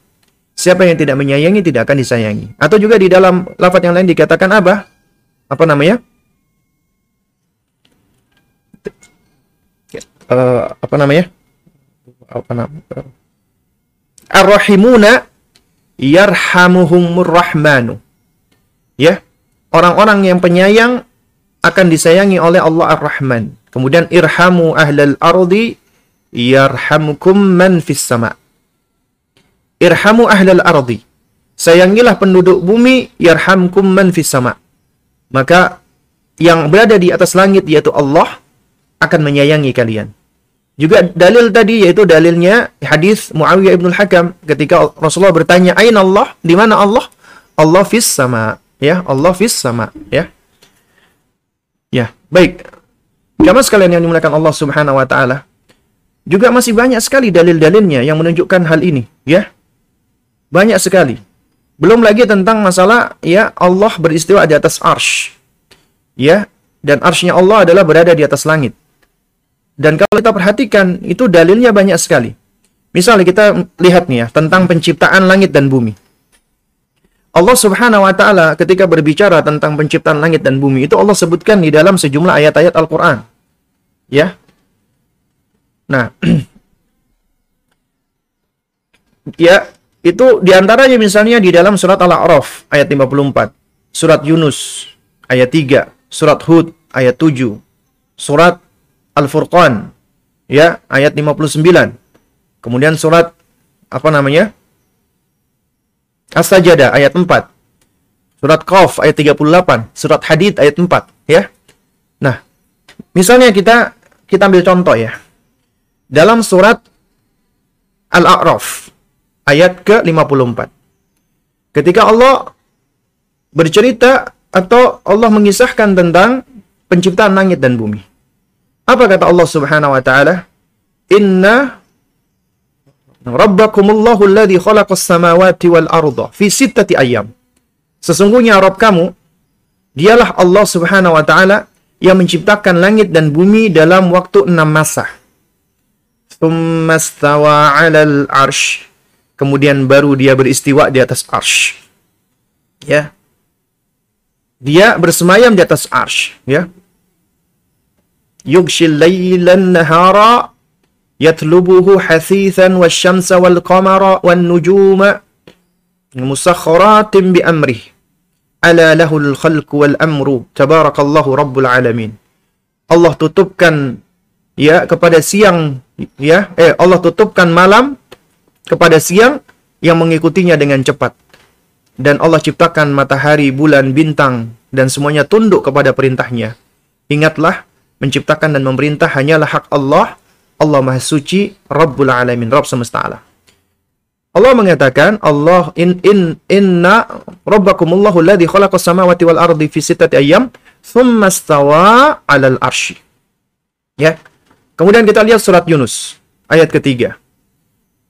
Siapa yang tidak menyayangi tidak akan disayangi. Atau juga di dalam lafaz yang lain dikatakan apa? Apa namanya? Ar-rahimuna yarhamuhumur rahmanu. Ya, orang-orang yang penyayang akan disayangi oleh Allah Ar-Rahman. Kemudian irhamu ahlal ardi yarhamukum man fis sama'. Irhamu ahlal ardi, sayangilah penduduk bumi, yarhamkum man fis sama'. Maka yang berada di atas langit yaitu Allah akan menyayangi kalian. Juga dalil tadi yaitu dalilnya hadis Muawiyah ibnul Al-Hakam ketika Rasulullah bertanya, "Aina Allah?" Di mana Allah? Allah fis sama'. Ya, Allah fis sama', ya. Ya, baik. Jamaah sekalian yang dimuliakan Allah Subhanahu wa taala. Juga masih banyak sekali dalil-dalilnya yang menunjukkan hal ini, ya. Banyak sekali. Belum lagi tentang masalah ya Allah beristiwa di atas arsy. Ya, dan arsynya Allah adalah berada di atas langit. Dan kalau kita perhatikan itu dalilnya banyak sekali. Misalnya kita lihat nih ya tentang penciptaan langit dan bumi. Allah Subhanahu wa taala ketika berbicara tentang penciptaan langit dan bumi itu Allah sebutkan di dalam sejumlah ayat-ayat Al-Qur'an. Ya. Nah, ya, itu diantaranya misalnya di dalam surat Al-A'raf ayat 54, surat Yunus ayat 3, surat Hud ayat 7, surat Al-Furqan ya ayat 59, kemudian surat apa namanya As-Sajdah ayat 4, surat Qaf ayat 38, surat Hadid ayat 4 ya. Nah, misalnya kita ambil contoh ya dalam surat Al-A'raf ayat ke-54. Ketika Allah bercerita atau Allah mengisahkan tentang penciptaan langit dan bumi. Apa kata Allah Subhanahu wa taala? Inna rabbakumullahu alladhi khalaqas samawati wal arda fi sittati ayyam. Sesungguhnya Rabb kamu dialah Allah Subhanahu wa taala yang menciptakan langit dan bumi dalam waktu 6 masa. Tsumma istawa 'alal 'arsy. Kemudian baru dia beristiwa di atas arsy. Ya. Dia bersemayam di atas arsy, ya. Yughshil lailan nahara yatlubuhu hasithan wasyamsa wal qamara wan nujuma musakhkharatin bi amrihi ala lahul khalqu wal amru tabarakallahu rabbul alamin. Allah tutupkan ya kepada siang ya Allah tutupkan malam kepada siang yang mengikutinya dengan cepat. Dan Allah ciptakan matahari, bulan, bintang, dan semuanya tunduk kepada perintahnya. Ingatlah, menciptakan dan memerintah hanyalah hak Allah. Allah Maha Suci, Rabbul Alamin, Rabb semesta alam. Allah mengatakan, Allah inna rabbakumullahu alladhi khalaqas samawati wal ardi fi sittati ayyam, thumma stawa 'alal arsy. Ya. Kemudian kita lihat surat Yunus, ayat ketiga.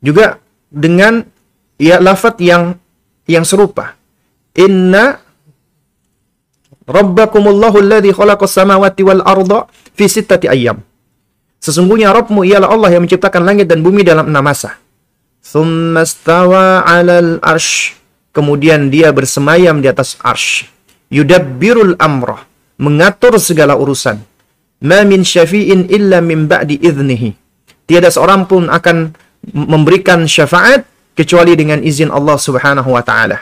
Juga dengan ya lafadz yang serupa. Inna rabbakumullahu alladhi khalaqas samawati wal arda fi sittati ayyam. Sesungguhnya Rabbmu ialah Allah yang menciptakan langit dan bumi dalam 6 masa. Tsumma stawa 'alal arsy. Kemudian dia bersemayam di atas arsy. Yudabbirul amra, mengatur segala urusan. Ma min syafi'in illa min ba'di idznihi. Tiada seorang pun akan memberikan syafaat kecuali dengan izin Allah Subhanahu wa taala.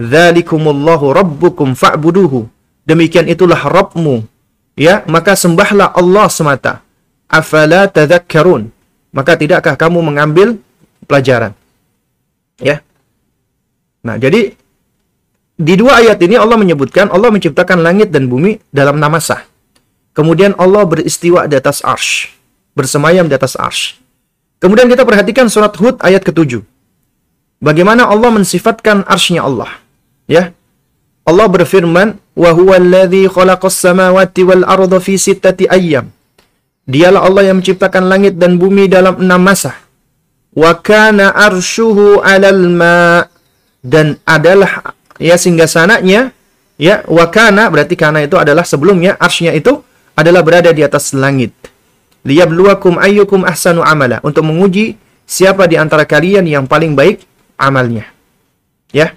Dzalikumullahu rabbukum fa'buduhu. Demikian itulah Rabbmu, ya, maka sembahlah Allah semata. Afala tadzakkarun. Maka tidakkah kamu mengambil pelajaran? Ya. Nah, jadi di dua ayat ini Allah menyebutkan Allah menciptakan langit dan bumi dalam 6 masa. Kemudian Allah beristiwa di atas arsy. bersemayam di atas arsy. Kemudian kita perhatikan surat Hud ayat ke-7. Bagaimana Allah mensifatkan arsynya Allah. Ya. Allah berfirman, "Wa huwallazi khalaqas samawati wal arda fi sittati ayyam." Dialah Allah yang menciptakan langit dan bumi dalam 6 masa. Wa kana arsyuhu 'alal ma', dan adalah ya singgasananya ya wakana, berarti kana itu adalah sebelumnya, arsy-nya itu adalah berada di atas langit. Liyabluwakum ayyukum ahsanu amala, untuk menguji siapa di antara kalian yang paling baik amalnya. Ya.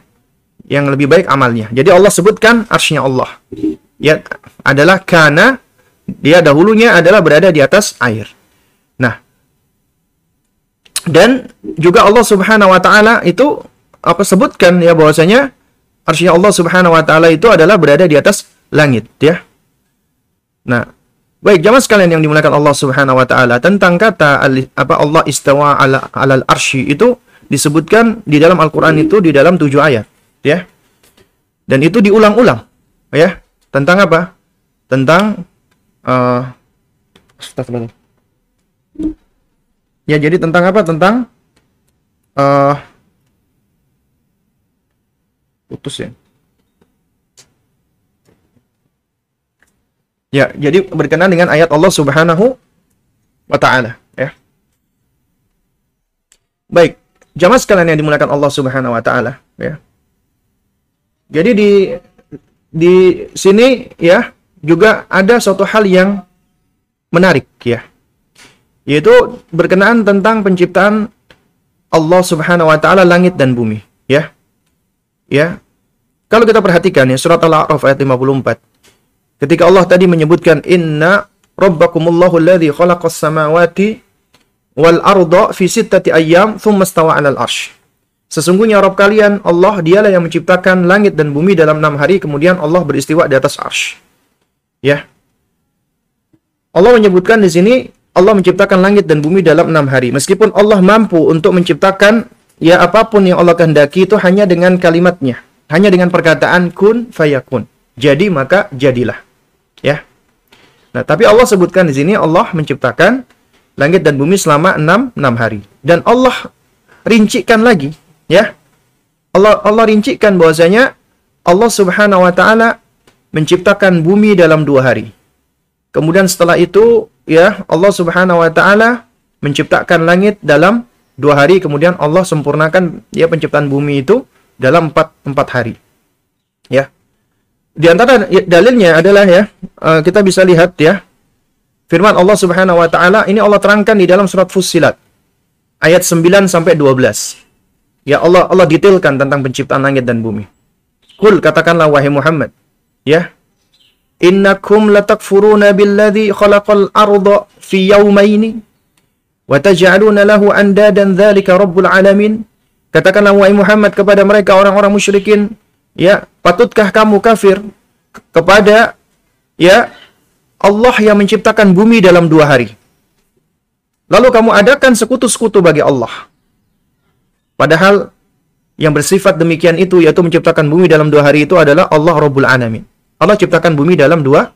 Yang lebih baik amalnya. Jadi Allah sebutkan arsy-nya Allah. Ya, adalah kana, dia dahulunya adalah berada di atas air. Nah. Dan juga Allah Subhanahu wa taala itu apa sebutkan ya bahwasanya arsy Allah Subhanahu wa taala itu adalah berada di atas langit ya. Nah, baik jamaah sekalian yang dimuliakan Allah Subhanahu wa taala, tentang kata Allah istawa ala alal arsy itu disebutkan di dalam Al-Qur'an itu di dalam 7 ayat ya. Dan itu diulang-ulang ya. Tentang apa? Tentang astagfirullah. Ya, jadi tentang apa? Tentang putus ya. Ya, jadi berkenaan dengan ayat Allah Subhanahu wa taala, ya. Baik, jamaah sekalian yang dimuliakan Allah Subhanahu wa taala, ya. Jadi di sini ya juga ada suatu hal yang menarik ya. Yaitu berkenaan tentang penciptaan Allah Subhanahu wa taala langit dan bumi, ya. Ya. Kalau kita perhatikan ya surat Al-A'raf ayat 54. Ketika Allah tadi menyebutkan inna rabbakumullahu alladzi khalaqas samawati wal arda fi sittati ayyam tsumma stawa 'alal arsy. Sesungguhnya Rabb kalian Allah, dialah yang menciptakan langit dan bumi dalam 6 hari, kemudian Allah beristiwa di atas arsy. Ya. Allah menyebutkan di sini Allah menciptakan langit dan bumi dalam 6 hari. Meskipun Allah mampu untuk menciptakan ya apapun yang Allah kehendaki itu hanya dengan kalimatnya, hanya dengan perkataan kun fayakun. Jadi maka jadilah, ya. Nah, tapi Allah sebutkan di sini Allah menciptakan langit dan bumi selama 6 hari. Dan Allah rincikan lagi, ya. Allah rincikan bahwasanya Allah Subhanahu wa taala menciptakan bumi dalam 2 hari. Kemudian setelah itu, ya, Allah Subhanahu wa taala menciptakan langit dalam 2 hari, kemudian Allah sempurnakan ya penciptaan bumi itu dalam 4 hari. Ya. Di antara dalilnya adalah ya, kita bisa lihat ya, firman Allah Subhanahu wa ta'ala, ini Allah terangkan di dalam surat Fussilat, ayat 9-12. Ya, Allah detailkan tentang penciptaan langit dan bumi. Kul, katakanlah wahai Muhammad, ya, innakum latakfuruna billadhi khalaqal arda fi yawmaini, wa taj'aluna lahu andadan dzalika rabbul alamin. Katakanlah wahai Muhammad kepada mereka orang-orang musyrikin, ya, patutkah kamu kafir kepada ya Allah yang menciptakan bumi dalam 2 hari, lalu kamu adakan sekutu-sekutu bagi Allah, padahal yang bersifat demikian itu yaitu menciptakan bumi dalam 2 hari itu adalah Allah Rabbul Alamin. Allah ciptakan bumi dalam 2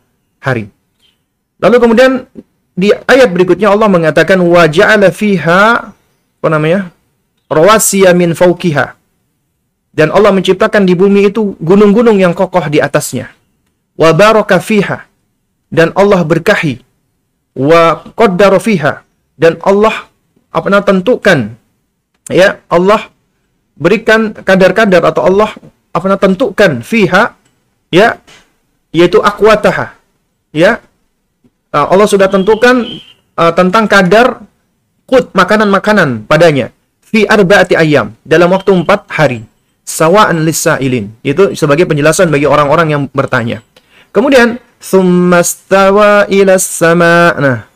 hari. Lalu kemudian di ayat berikutnya Allah mengatakan wa ja'ala fiha apa namanya rawasiya min fawqiha, dan Allah menciptakan di bumi itu gunung-gunung yang kokoh di atasnya. Wa baraka fiha, dan Allah berkahi. Wa qaddara fiha, dan Allah tentukan ya, Allah berikan kadar-kadar atau Allah tentukan fiha ya, yaitu aqwataha ya. Allah sudah tentukan tentang kadar qut, makanan-makanan padanya fi arba'ati ayyam, dalam waktu 4 hari. Sawa'an lisa'ilin, itu sebagai penjelasan bagi orang-orang yang bertanya. Kemudian tsummastawa ilas sama'. Nah,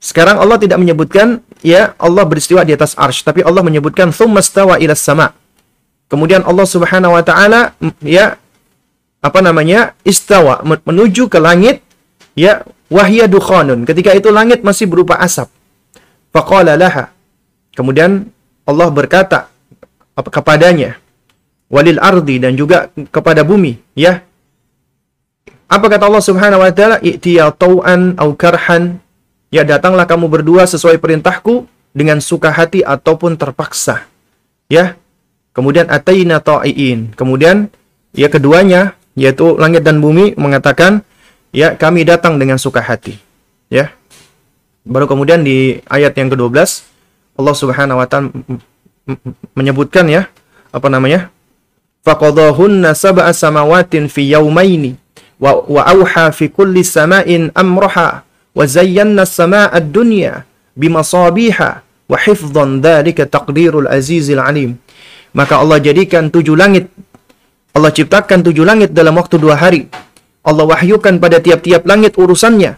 sekarang Allah tidak menyebutkan ya Allah beristiwa di atas arsy, tapi Allah menyebutkan tsummastawa ilas sama'. Kemudian Allah Subhanahu wa taala ya istawa, menuju ke langit ya, wahya dukhanun, ketika itu langit masih berupa asap. Faqala laha, kemudian Allah berkata kepadanya walil ardi, dan juga kepada bumi ya. Apa kata Allah Subhanahu wa taala? I'tiya tau'an au karhan, Ya, datanglah kamu berdua sesuai perintahku dengan suka hati ataupun terpaksa. Ya. Kemudian ataina ta'iin. Kemudian ya keduanya, yaitu langit dan bumi, mengatakan, ya, kami datang dengan suka hati. Ya. Baru kemudian di ayat yang ke-12 Allah Subhanahu wa taala menyebutkan, ya, apa namanya? Faqadahunna sab'a samawatin fi yawmaini wa auha fi kulli sama'in amraha wa zayyana as-samaa'a ad-dunya bimasabiha wa hifdhan dzalika taqdirul azizil alim. Maka Allah jadikan 7 langit. Allah ciptakan 7 langit dalam waktu 2 hari. Allah wahyukan pada tiap-tiap langit urusannya.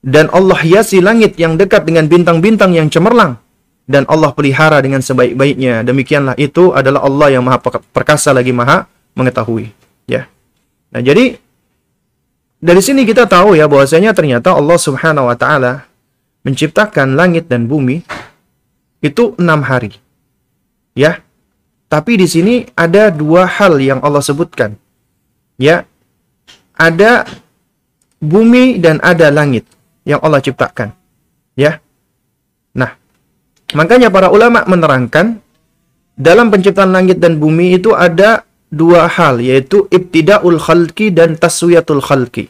Dan Allah hiasi langit yang dekat dengan bintang-bintang yang cemerlang. Dan Allah pelihara dengan sebaik-baiknya. Demikianlah itu adalah Allah yang maha perkasa lagi maha mengetahui. Ya. Nah, jadi dari sini kita tahu, ya, bahwasanya ternyata Allah Subhanahu wa taala menciptakan langit dan bumi itu 6 hari. Ya. Tapi di sini ada 2 hal yang Allah sebutkan. Ya. Ada bumi dan ada langit yang Allah ciptakan. Ya. Nah, makanya para ulama menerangkan dalam penciptaan langit dan bumi itu ada 2 hal, yaitu ibtidaul khalqi dan taswiyatul khalqi.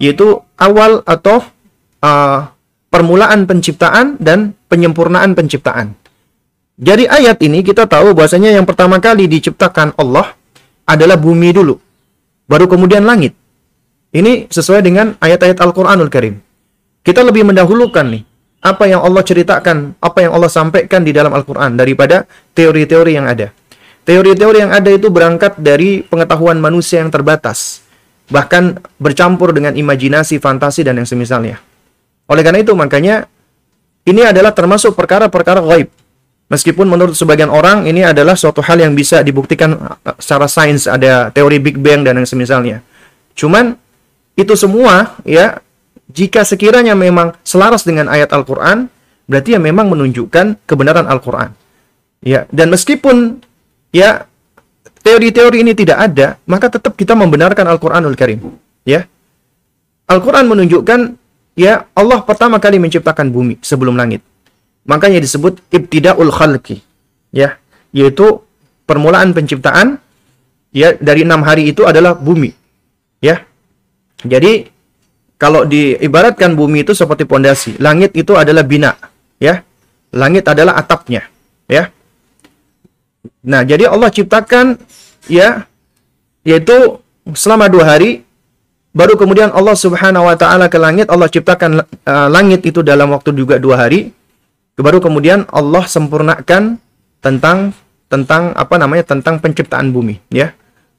Yaitu awal atau permulaan penciptaan dan penyempurnaan penciptaan. Jadi ayat ini kita tahu bahwasanya yang pertama kali diciptakan Allah adalah bumi dulu. Baru kemudian langit. Ini sesuai dengan ayat-ayat Al-Quranul Karim. Kita lebih mendahulukan nih apa yang Allah ceritakan, apa yang Allah sampaikan di dalam Al-Quran daripada teori-teori yang ada. Teori-teori yang ada itu berangkat dari pengetahuan manusia yang terbatas, bahkan bercampur dengan imajinasi, fantasi, dan yang semisalnya. Oleh karena itu, makanya ini adalah termasuk perkara-perkara gaib. Meskipun menurut sebagian orang ini adalah suatu hal yang bisa dibuktikan secara sains, ada teori Big Bang dan yang semisalnya. Cuman itu semua, ya, jika sekiranya memang selaras dengan ayat Al-Quran, berarti ya memang menunjukkan kebenaran Al-Quran. Ya, dan meskipun, ya, teori-teori ini tidak ada, maka tetap kita membenarkan Al-Quranul Karim. Ya, Al-Quran menunjukkan, ya, Allah pertama kali menciptakan bumi sebelum langit. Makanya disebut ibtidaul khalqi. Ya, yaitu permulaan penciptaan, ya, dari 6 hari itu adalah bumi. Ya. Jadi kalau diibaratkan bumi itu seperti pondasi, langit itu adalah bina, ya. Langit adalah atapnya, ya. Nah, jadi Allah ciptakan, ya, yaitu selama 2 hari, baru kemudian Allah Subhanahu wa taala ke langit, Allah ciptakan langit itu dalam waktu juga 2 hari. Baru kemudian Allah sempurnakan tentang penciptaan bumi, ya.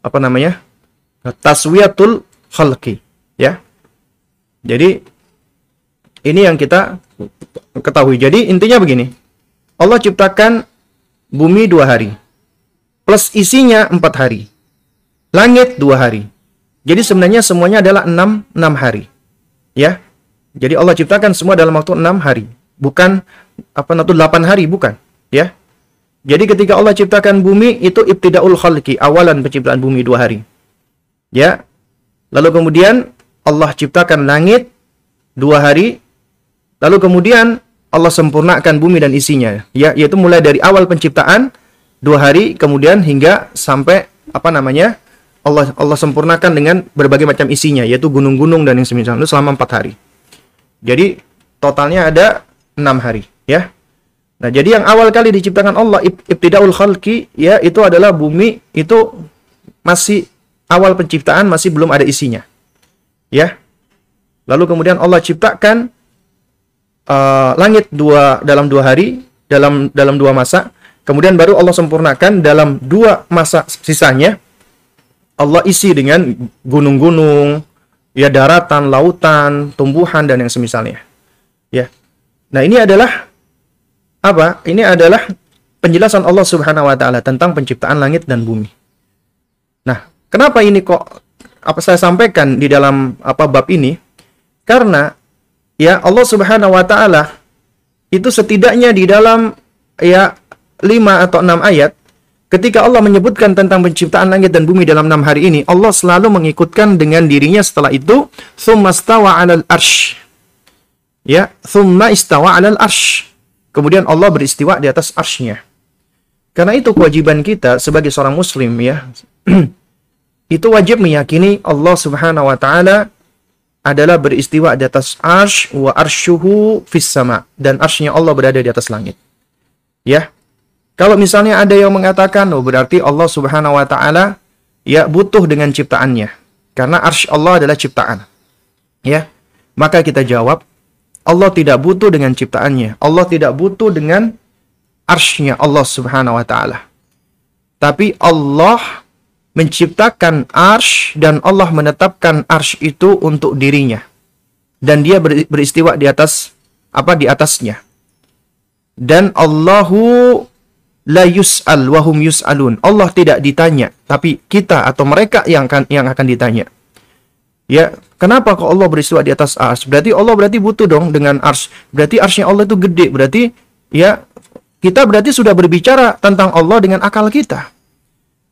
Apa namanya? Taswiyatul khalqi. Ya, jadi ini yang kita ketahui. Jadi intinya begini, Allah ciptakan bumi 2 hari, plus isinya 4 hari, langit 2 hari. Jadi sebenarnya semuanya adalah 6 hari. Ya, jadi Allah ciptakan semua dalam waktu 6 hari, bukan 8 hari, bukan. Ya, jadi ketika Allah ciptakan bumi itu ibtidaul khalqi, awalan penciptaan bumi 2 hari. Ya, lalu kemudian Allah ciptakan langit 2 hari, lalu kemudian Allah sempurnakan bumi dan isinya, ya, yaitu mulai dari awal penciptaan 2 hari, kemudian hingga sampai Allah sempurnakan dengan berbagai macam isinya, yaitu gunung-gunung dan yang semisalnya selama 4 hari. Jadi totalnya ada 6 hari, ya. Nah, jadi yang awal kali diciptakan Allah ibtidaul khalqi, ya, itu adalah bumi, itu masih awal penciptaan, masih belum ada isinya. Ya, lalu kemudian Allah ciptakan langit dalam 2 hari, dalam 2 masa. Kemudian baru Allah sempurnakan dalam 2 masa sisanya. Allah isi dengan gunung-gunung, ya, daratan, lautan, tumbuhan dan yang semisalnya. Ya, nah ini adalah apa? Ini adalah penjelasan Allah Subhanahu Wa Taala tentang penciptaan langit dan bumi. Nah, kenapa ini kok? Apa saya sampaikan di dalam bab ini? Karena, ya, Allah Subhanahu wa taala itu setidaknya di dalam, ya, 5 atau 6 ayat ketika Allah menyebutkan tentang penciptaan langit dan bumi dalam 6 hari ini, Allah selalu mengikutkan dengan dirinya setelah itu tsumma stawa 'alal arsy. Ya, thumma istawa 'alal arsy. Kemudian Allah beristiwa di atas arsy-Nya. Karena itu kewajiban kita sebagai seorang muslim ya, itu wajib meyakini Allah Subhanahu wa taala adalah beristiwa di atas arsy, wa arsyuhu fis sama, dan arsy-Nya Allah berada di atas langit. Ya. Kalau misalnya ada yang mengatakan, oh berarti Allah Subhanahu wa taala ya butuh dengan ciptaannya, karena arsy Allah adalah ciptaan. Ya. Maka kita jawab, Allah tidak butuh dengan ciptaannya. Allah tidak butuh dengan arsy-Nya Allah Subhanahu wa taala. Tapi Allah menciptakan arsy dan Allah menetapkan arsy itu untuk dirinya, dan dia beristiwa di atas di atasnya. Dan Allahu la yus'al wa hum yus'alun. Allah tidak ditanya, tapi kita atau mereka yang akan ditanya. Ya, kenapa kok Allah beristiwa di atas arsy? Berarti Allah butuh dong dengan arsy. Berarti arsy-Nya Allah itu gede. Berarti ya kita sudah berbicara tentang Allah dengan akal kita.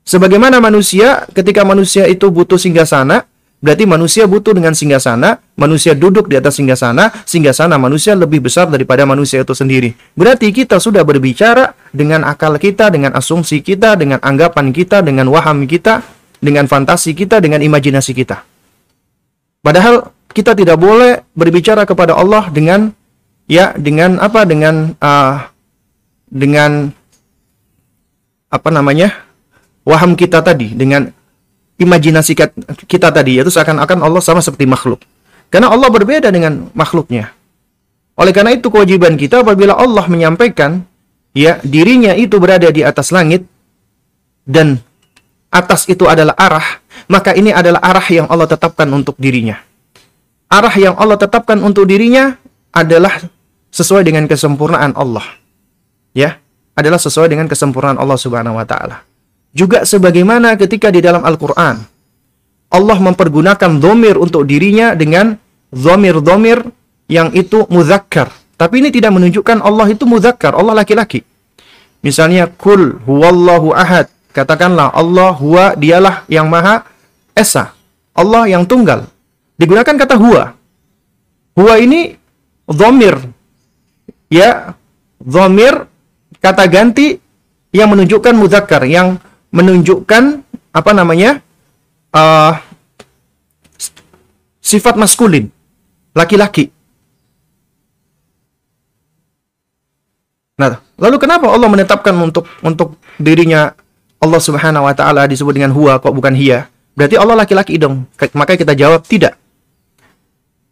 Sebagaimana manusia, ketika manusia itu butuh singgasana, berarti manusia butuh dengan singgasana, manusia duduk di atas singgasana, singgasana manusia lebih besar daripada manusia itu sendiri. Berarti kita sudah berbicara dengan akal kita, dengan asumsi kita, dengan anggapan kita, dengan waham kita, dengan fantasi kita, dengan imajinasi kita. Padahal kita tidak boleh berbicara kepada Allah dengan waham kita tadi, dengan imajinasi kita tadi, yaitu seakan-akan Allah sama seperti makhluk. Karena Allah berbeda dengan makhluknya. Oleh karena itu kewajiban kita apabila Allah menyampaikan ya dirinya itu berada di atas langit dan atas itu adalah arah, maka ini adalah arah yang Allah tetapkan untuk dirinya. Arah yang Allah tetapkan untuk dirinya adalah sesuai dengan kesempurnaan Allah. Ya, adalah sesuai dengan kesempurnaan Allah Subhanahu wa taala. Juga sebagaimana ketika di dalam Al-Quran, Allah mempergunakan dhomir untuk dirinya dengan dhomir-dhomir yang itu muzakkar. Tapi ini tidak menunjukkan Allah itu muzakkar, Allah laki-laki. Misalnya, Kul huwallahu ahad. Katakanlah, Allah huwa, dialah yang maha esa. Allah yang tunggal. Digunakan kata huwa. Huwa ini dhomir. Ya, dhomir, kata ganti yang menunjukkan muzakkar, yang menunjukkan sifat maskulin, laki-laki. Nah, lalu kenapa Allah menetapkan untuk dirinya Allah Subhanahu wa taala disebut dengan huwa kok bukan hiya? Berarti Allah laki-laki dong. Maka kita jawab tidak.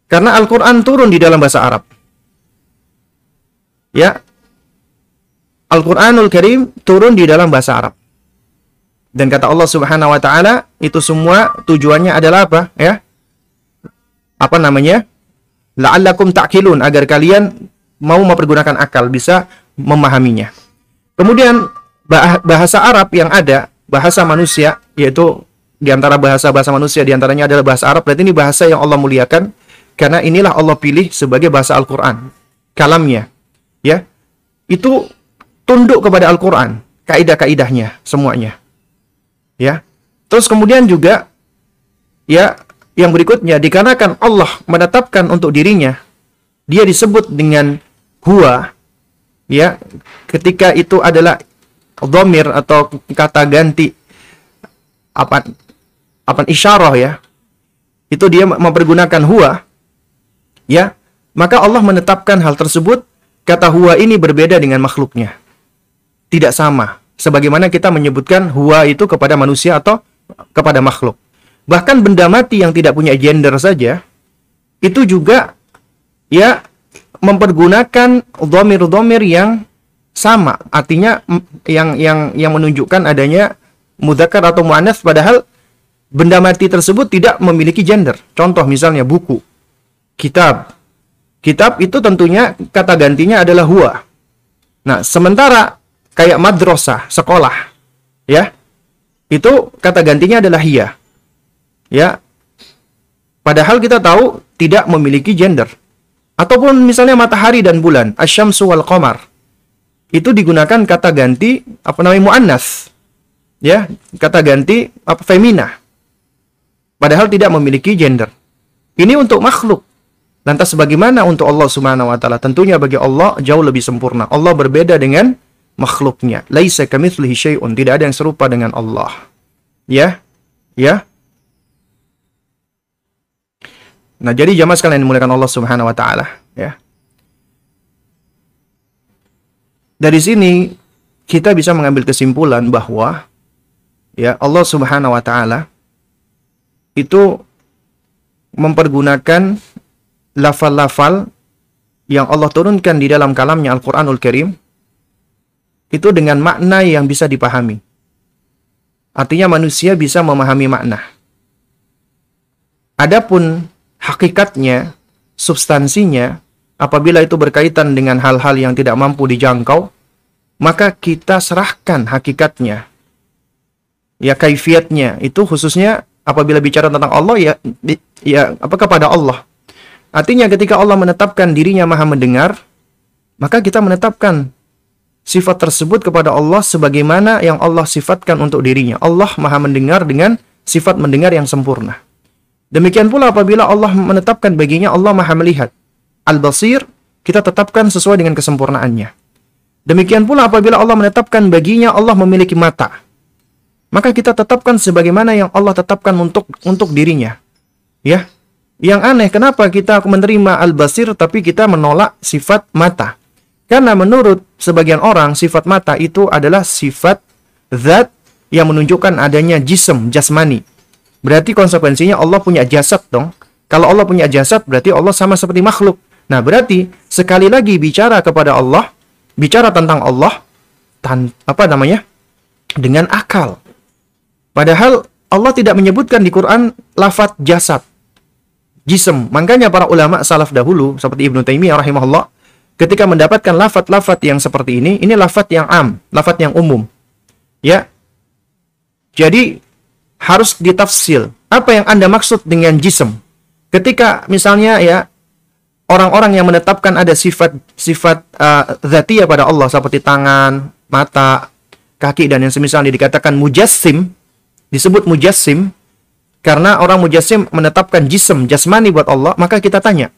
Karena Al-Qur'an turun di dalam bahasa Arab. Ya. Al-Qur'anul Karim turun di dalam bahasa Arab. Dan kata Allah Subhanahu wa taala itu semua tujuannya adalah apa? Ya. La'allakum ta'qilun, agar kalian mau mempergunakan akal, bisa memahaminya. Kemudian bahasa Arab yang ada, bahasa manusia, yaitu di antara bahasa-bahasa manusia di antaranya adalah bahasa Arab. Berarti ini bahasa yang Allah muliakan karena inilah Allah pilih sebagai bahasa Al-Qur'an, kalamnya. Ya. Itu tunduk kepada Al-Qur'an, kaidah-kaidahnya semuanya. Ya. Terus kemudian juga ya yang berikutnya, dikarenakan Allah menetapkan untuk dirinya, dia disebut dengan huwa ya ketika itu adalah dhamir atau kata ganti isyarah ya. Itu dia mempergunakan huwa ya, maka Allah menetapkan hal tersebut. Kata huwa ini berbeda dengan makhluknya. Tidak sama. Sebagaimana kita menyebutkan huwa itu kepada manusia atau kepada makhluk. Bahkan benda mati yang tidak punya gender saja, itu juga ya mempergunakan dhamir-dhamir yang sama. Artinya yang menunjukkan adanya mudzakkar atau mu'anats, padahal benda mati tersebut tidak memiliki gender. Contoh misalnya buku, kitab. Kitab itu tentunya kata gantinya adalah huwa. Nah, sementara kayak madrasah, sekolah ya, itu kata gantinya adalah hiya ya, padahal kita tahu tidak memiliki gender. Ataupun misalnya matahari dan bulan, asyamsu wal qamar, itu digunakan kata ganti mu'annas ya, kata ganti femina, padahal tidak memiliki gender. Ini untuk makhluk. Lantas bagaimana untuk Allah Subhanahu wa taala? Tentunya bagi Allah jauh lebih sempurna. Allah berbeda dengan makhluknya. Laisa kamitslihi syai'un, tidak ada yang serupa dengan Allah. Ya. Nah, jadi jamaah sekalian dimuliakan Allah Subhanahu wa taala, ya. Dari sini kita bisa mengambil kesimpulan bahwa ya Allah Subhanahu wa taala itu mempergunakan lafal-lafal yang Allah turunkan di dalam kalamnya Al-Quranul Karim itu dengan makna yang bisa dipahami. Artinya manusia bisa memahami makna. Adapun hakikatnya, substansinya, apabila itu berkaitan dengan hal-hal yang tidak mampu dijangkau, maka kita serahkan hakikatnya. Ya, kaifiatnya itu khususnya apabila bicara tentang Allah, ya apakah pada Allah. Artinya ketika Allah menetapkan dirinya maha mendengar, maka kita menetapkan sifat tersebut kepada Allah sebagaimana yang Allah sifatkan untuk dirinya. Allah maha mendengar dengan sifat mendengar yang sempurna. Demikian pula apabila Allah menetapkan baginya Allah maha melihat. Al-Basir, kita tetapkan sesuai dengan kesempurnaannya. Demikian pula apabila Allah menetapkan baginya Allah memiliki mata. Maka kita tetapkan sebagaimana yang Allah tetapkan untuk dirinya. Ya. Yang aneh, kenapa kita menerima al-basir tapi kita menolak sifat mata? Karena menurut sebagian orang, sifat mata itu adalah sifat zat yang menunjukkan adanya jism, jasmani. Berarti konsekuensinya Allah punya jasad dong. Kalau Allah punya jasad, berarti Allah sama seperti makhluk. Nah, berarti sekali lagi bicara kepada Allah, bicara tentang Allah, dengan akal. Padahal Allah tidak menyebutkan di Quran lafaz jasad. Jism. Makanya para ulama salaf dahulu seperti Ibnu Taimiyah rahimahullah ketika mendapatkan lafaz-lafaz yang seperti ini lafaz yang am, lafaz yang umum. Ya. Jadi harus ditafsil. Apa yang Anda maksud dengan jism? Ketika misalnya ya orang-orang yang menetapkan ada sifat dzatiyah pada Allah seperti tangan, mata, kaki dan yang semisal dikatakan mujassim, disebut mujassim. Karena orang mujassim menetapkan jism, jasmani buat Allah, maka kita tanya,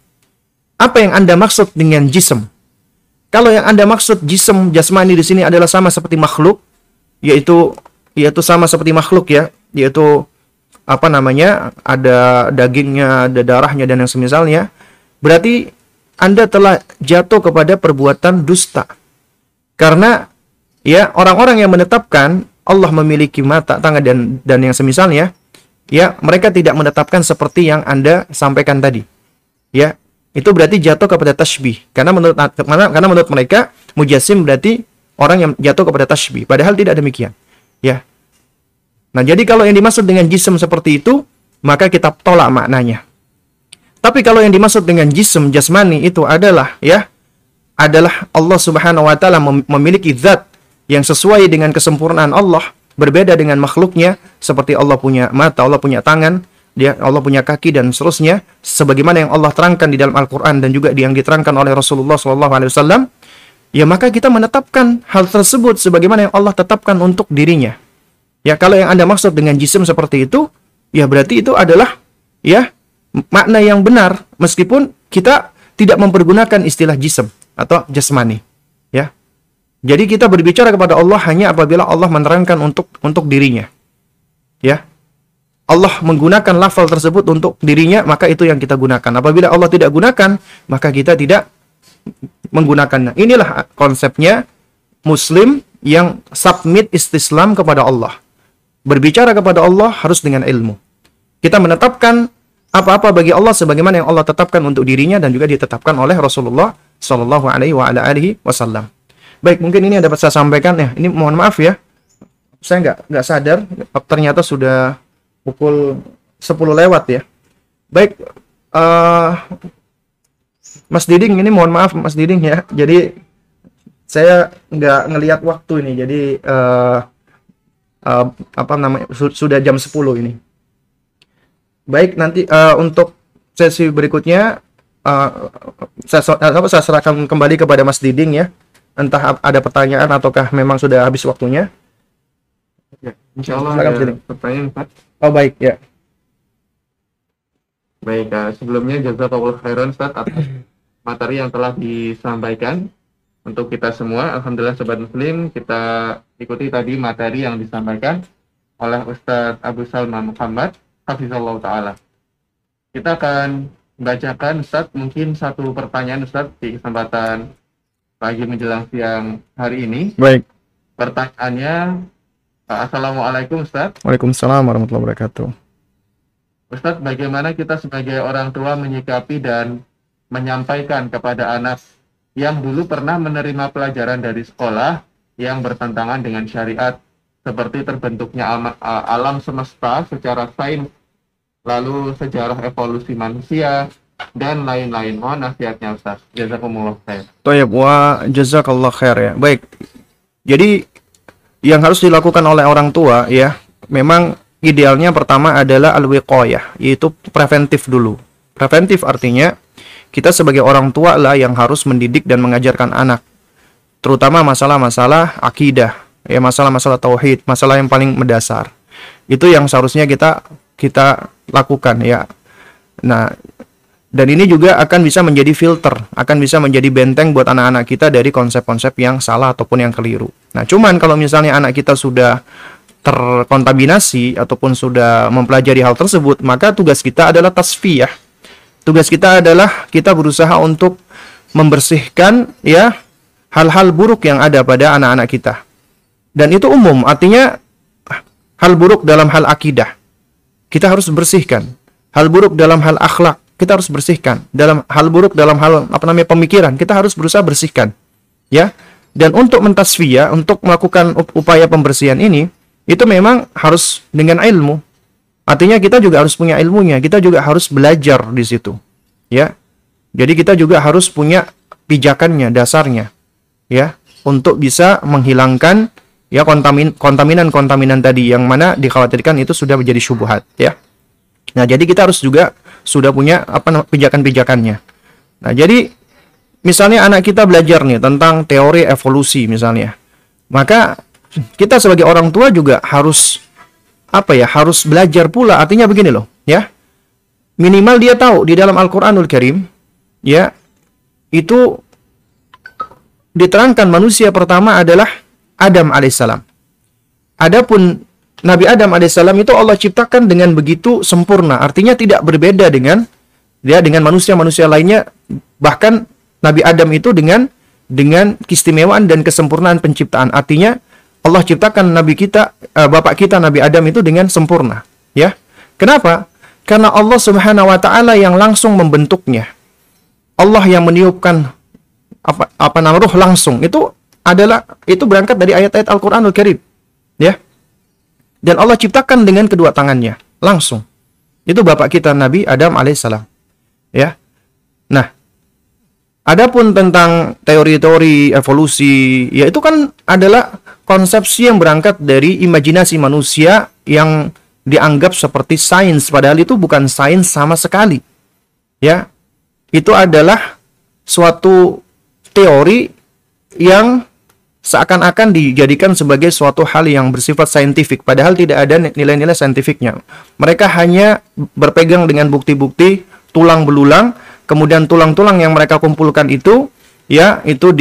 apa yang Anda maksud dengan jism? Kalau yang Anda maksud jism, jasmani di sini adalah sama seperti makhluk, yaitu sama seperti makhluk ya, yaitu ada dagingnya, ada darahnya dan yang semisalnya, berarti Anda telah jatuh kepada perbuatan dusta. Karena ya orang-orang yang menetapkan Allah memiliki mata, tangan dan yang semisalnya, ya, mereka tidak menetapkan seperti yang Anda sampaikan tadi. Ya, itu berarti jatuh kepada tasbih. Karena menurut mereka mujassim berarti orang yang jatuh kepada tasbih. Padahal tidak demikian. Ya. Nah, jadi kalau yang dimaksud dengan jism seperti itu, maka kita tolak maknanya. Tapi kalau yang dimaksud dengan jism jasmani itu adalah Allah Subhanahu wa taala memiliki zat yang sesuai dengan kesempurnaan Allah. Berbeda dengan makhluknya, seperti Allah punya mata, Allah punya tangan, Allah punya kaki, dan seterusnya. Sebagaimana yang Allah terangkan di dalam Al-Quran dan juga yang diterangkan oleh Rasulullah SAW, ya maka kita menetapkan hal tersebut sebagaimana yang Allah tetapkan untuk dirinya. Ya, kalau yang Anda maksud dengan jism seperti itu, ya berarti itu adalah ya makna yang benar, meskipun kita tidak mempergunakan istilah jism atau jasmani. Jadi kita berbicara kepada Allah hanya apabila Allah menerangkan untuk dirinya. Ya. Allah menggunakan lafal tersebut untuk dirinya, maka itu yang kita gunakan. Apabila Allah tidak gunakan, maka kita tidak menggunakannya. Inilah konsepnya muslim yang submit istislam kepada Allah. Berbicara kepada Allah harus dengan ilmu. Kita menetapkan apa-apa bagi Allah sebagaimana yang Allah tetapkan untuk dirinya dan juga ditetapkan oleh Rasulullah sallallahu alaihi wasallam. Baik, mungkin ini yang dapat saya sampaikan ya. Ini mohon maaf ya, saya nggak sadar ternyata sudah pukul 10 lewat ya. Baik, Mas Diding, ini mohon maaf Mas Diding ya. Jadi saya nggak ngelihat waktu ini. Jadi sudah jam 10 ini. Baik, nanti untuk sesi berikutnya saya serahkan kembali kepada Mas Diding ya. Entah ada pertanyaan ataukah memang sudah habis waktunya? Ya, insya Allah ada pertanyaan, Pak. Oh, baik, ya. Baik, sebelumnya jazakallahu khairan Ustaz atas materi yang telah disampaikan untuk kita semua. Alhamdulillah sobat muslim, kita ikuti tadi materi yang disampaikan oleh Ustadz Abu Salma Muhammad Hafizallahu Ta'ala. Kita akan bacakan Ustadz mungkin satu pertanyaan Ustadz di kesempatan pagi menjelang siang hari ini. Baik. Pertanyaannya, Assalamualaikum Ustadz. Waalaikumsalam warahmatullahi wabarakatuh. Ustadz, bagaimana kita sebagai orang tua menyikapi dan menyampaikan kepada anak yang dulu pernah menerima pelajaran dari sekolah yang bertentangan dengan syariat, seperti terbentuknya alam semesta secara sains, lalu sejarah evolusi manusia, dan lain-lain? Mohon nasihatnya Ustadz. Jazakumullah khair. Toyib wa jazakallah khair ya. Baik, jadi yang harus dilakukan oleh orang tua ya, memang idealnya pertama adalah al-wiqayah, yaitu preventif dulu. Preventif artinya kita sebagai orang tua lah yang harus mendidik dan mengajarkan anak, terutama masalah-masalah akidah, ya, masalah-masalah tauhid, masalah yang paling mendasar. Itu yang seharusnya kita lakukan ya. Nah, dan ini juga akan bisa menjadi filter, akan bisa menjadi benteng buat anak-anak kita dari konsep-konsep yang salah ataupun yang keliru. Nah, cuman kalau misalnya anak kita sudah terkontaminasi ataupun sudah mempelajari hal tersebut, maka tugas kita adalah tasfiyah. Tugas kita adalah kita berusaha untuk membersihkan ya hal-hal buruk yang ada pada anak-anak kita. Dan itu umum, artinya hal buruk dalam hal akidah kita harus bersihkan, hal buruk dalam hal akhlak kita harus bersihkan, dalam hal buruk dalam hal pemikiran kita harus berusaha bersihkan ya. Dan untuk mentasfiyah, untuk melakukan upaya pembersihan ini, itu memang harus dengan ilmu. Artinya kita juga harus punya ilmunya, kita juga harus belajar di situ. Ya. Jadi kita juga harus punya pijakannya, dasarnya. Ya, untuk bisa menghilangkan ya kontaminan-kontaminan tadi yang mana dikhawatirkan itu sudah menjadi syubhat, ya. Nah, jadi kita harus juga sudah punya pijakan-pijakannya. Nah, jadi misalnya anak kita belajar nih tentang teori evolusi misalnya. Maka kita sebagai orang tua juga harus harus belajar pula. Artinya begini loh ya, minimal dia tahu di dalam Al-Quranul Karim ya, itu diterangkan manusia pertama adalah Adam alaihissalam. Adapun Nabi Adam alaihissalam itu Allah ciptakan dengan begitu sempurna, artinya tidak berbeda dengan dengan manusia-manusia lainnya. Bahkan Nabi Adam itu dengan keistimewaan dan kesempurnaan penciptaan, artinya Allah ciptakan Nabi kita, Bapak kita Nabi Adam itu dengan sempurna, ya. Kenapa? Karena Allah Subhanahu wa Ta'ala yang langsung membentuknya. Allah yang meniupkan ruh langsung. Itu adalah berangkat dari ayat-ayat Al-Qur'anul Karim, ya. Dan Allah ciptakan dengan kedua tangannya langsung. Itu Bapak kita Nabi Adam alaihissalam, ya. Nah, adapun tentang teori-teori evolusi, ya itu kan adalah konsepsi yang berangkat dari imajinasi manusia yang dianggap seperti sains, padahal itu bukan sains sama sekali. Ya, itu adalah suatu teori yang seakan-akan dijadikan sebagai suatu hal yang bersifat saintifik, padahal tidak ada nilai-nilai saintifiknya. Mereka hanya berpegang dengan bukti-bukti tulang belulang. Kemudian tulang-tulang yang mereka kumpulkan itu, ya itu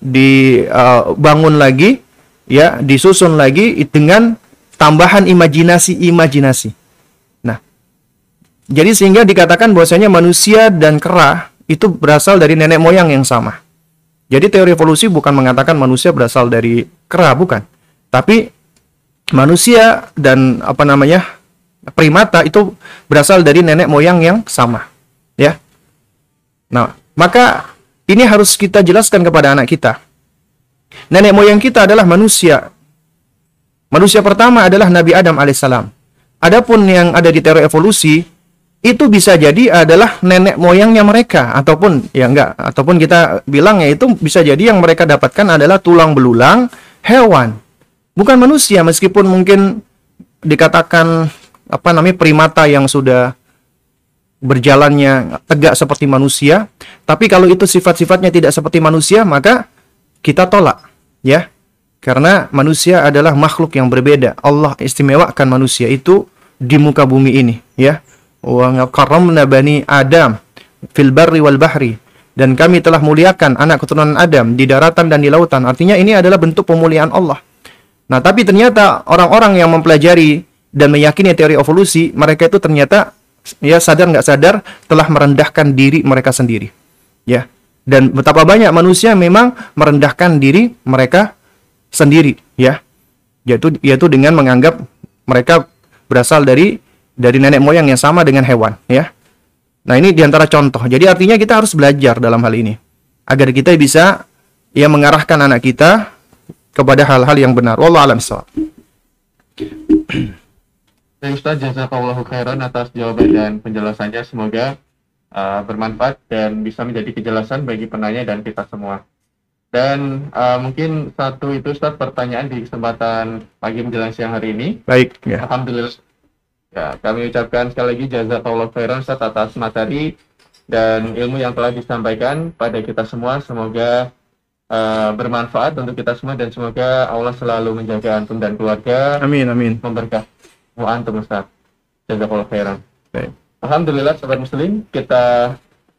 dibangun lagi, ya disusun lagi dengan tambahan imajinasi. Nah, jadi sehingga dikatakan bahwasanya manusia dan kera itu berasal dari nenek moyang yang sama. Jadi teori evolusi bukan mengatakan manusia berasal dari kera, bukan. Tapi manusia dan primata itu berasal dari nenek moyang yang sama, ya. Nah, maka ini harus kita jelaskan kepada anak kita. Nenek moyang kita adalah manusia. Manusia pertama adalah Nabi Adam alaihissalam. Adapun yang ada di teori evolusi itu bisa jadi adalah nenek moyangnya mereka, ataupun ya enggak, ataupun kita bilang ya itu bisa jadi yang mereka dapatkan adalah tulang belulang hewan, bukan manusia. Meskipun mungkin dikatakan primata yang sudah berjalannya tegak seperti manusia, tapi kalau itu sifat-sifatnya tidak seperti manusia, maka kita tolak ya, karena manusia adalah makhluk yang berbeda. Allah istimewakan manusia itu di muka bumi ini, ya. Wa karramna bani Adam fil barri wal bahri, dan kami telah muliakan anak keturunan Adam di daratan dan di lautan. Artinya ini adalah bentuk pemuliaan Allah. Nah, tapi ternyata orang-orang yang mempelajari dan meyakini teori evolusi, mereka itu ternyata ya sadar nggak sadar telah merendahkan diri mereka sendiri, ya. Dan betapa banyak manusia memang merendahkan diri mereka sendiri, ya. Yaitu dengan menganggap mereka berasal dari nenek moyang yang sama dengan hewan, ya. Nah, ini diantara contoh. Jadi artinya kita harus belajar dalam hal ini agar kita bisa ya mengarahkan anak kita kepada hal-hal yang benar. Wallahu a'lam bissawab. Ustaz, jazakallahu khairan atas jawaban dan penjelasannya. Semoga bermanfaat dan bisa menjadi kejelasan bagi penanya dan kita semua. Dan mungkin satu itu Ustaz, pertanyaan di kesempatan pagi menjelang siang hari ini. Baik, ya. Alhamdulillah. Ya, kami ucapkan sekali lagi jazakallahu khairan Ustaz atas materi dan ilmu yang telah disampaikan pada kita semua. Semoga bermanfaat untuk kita semua dan semoga Allah selalu menjaga antum dan keluarga. Amin, amin. Memberkati antum Ustaz. Jazakallahu khairan. Baik. Alhamdulillah sahabat muslim, kita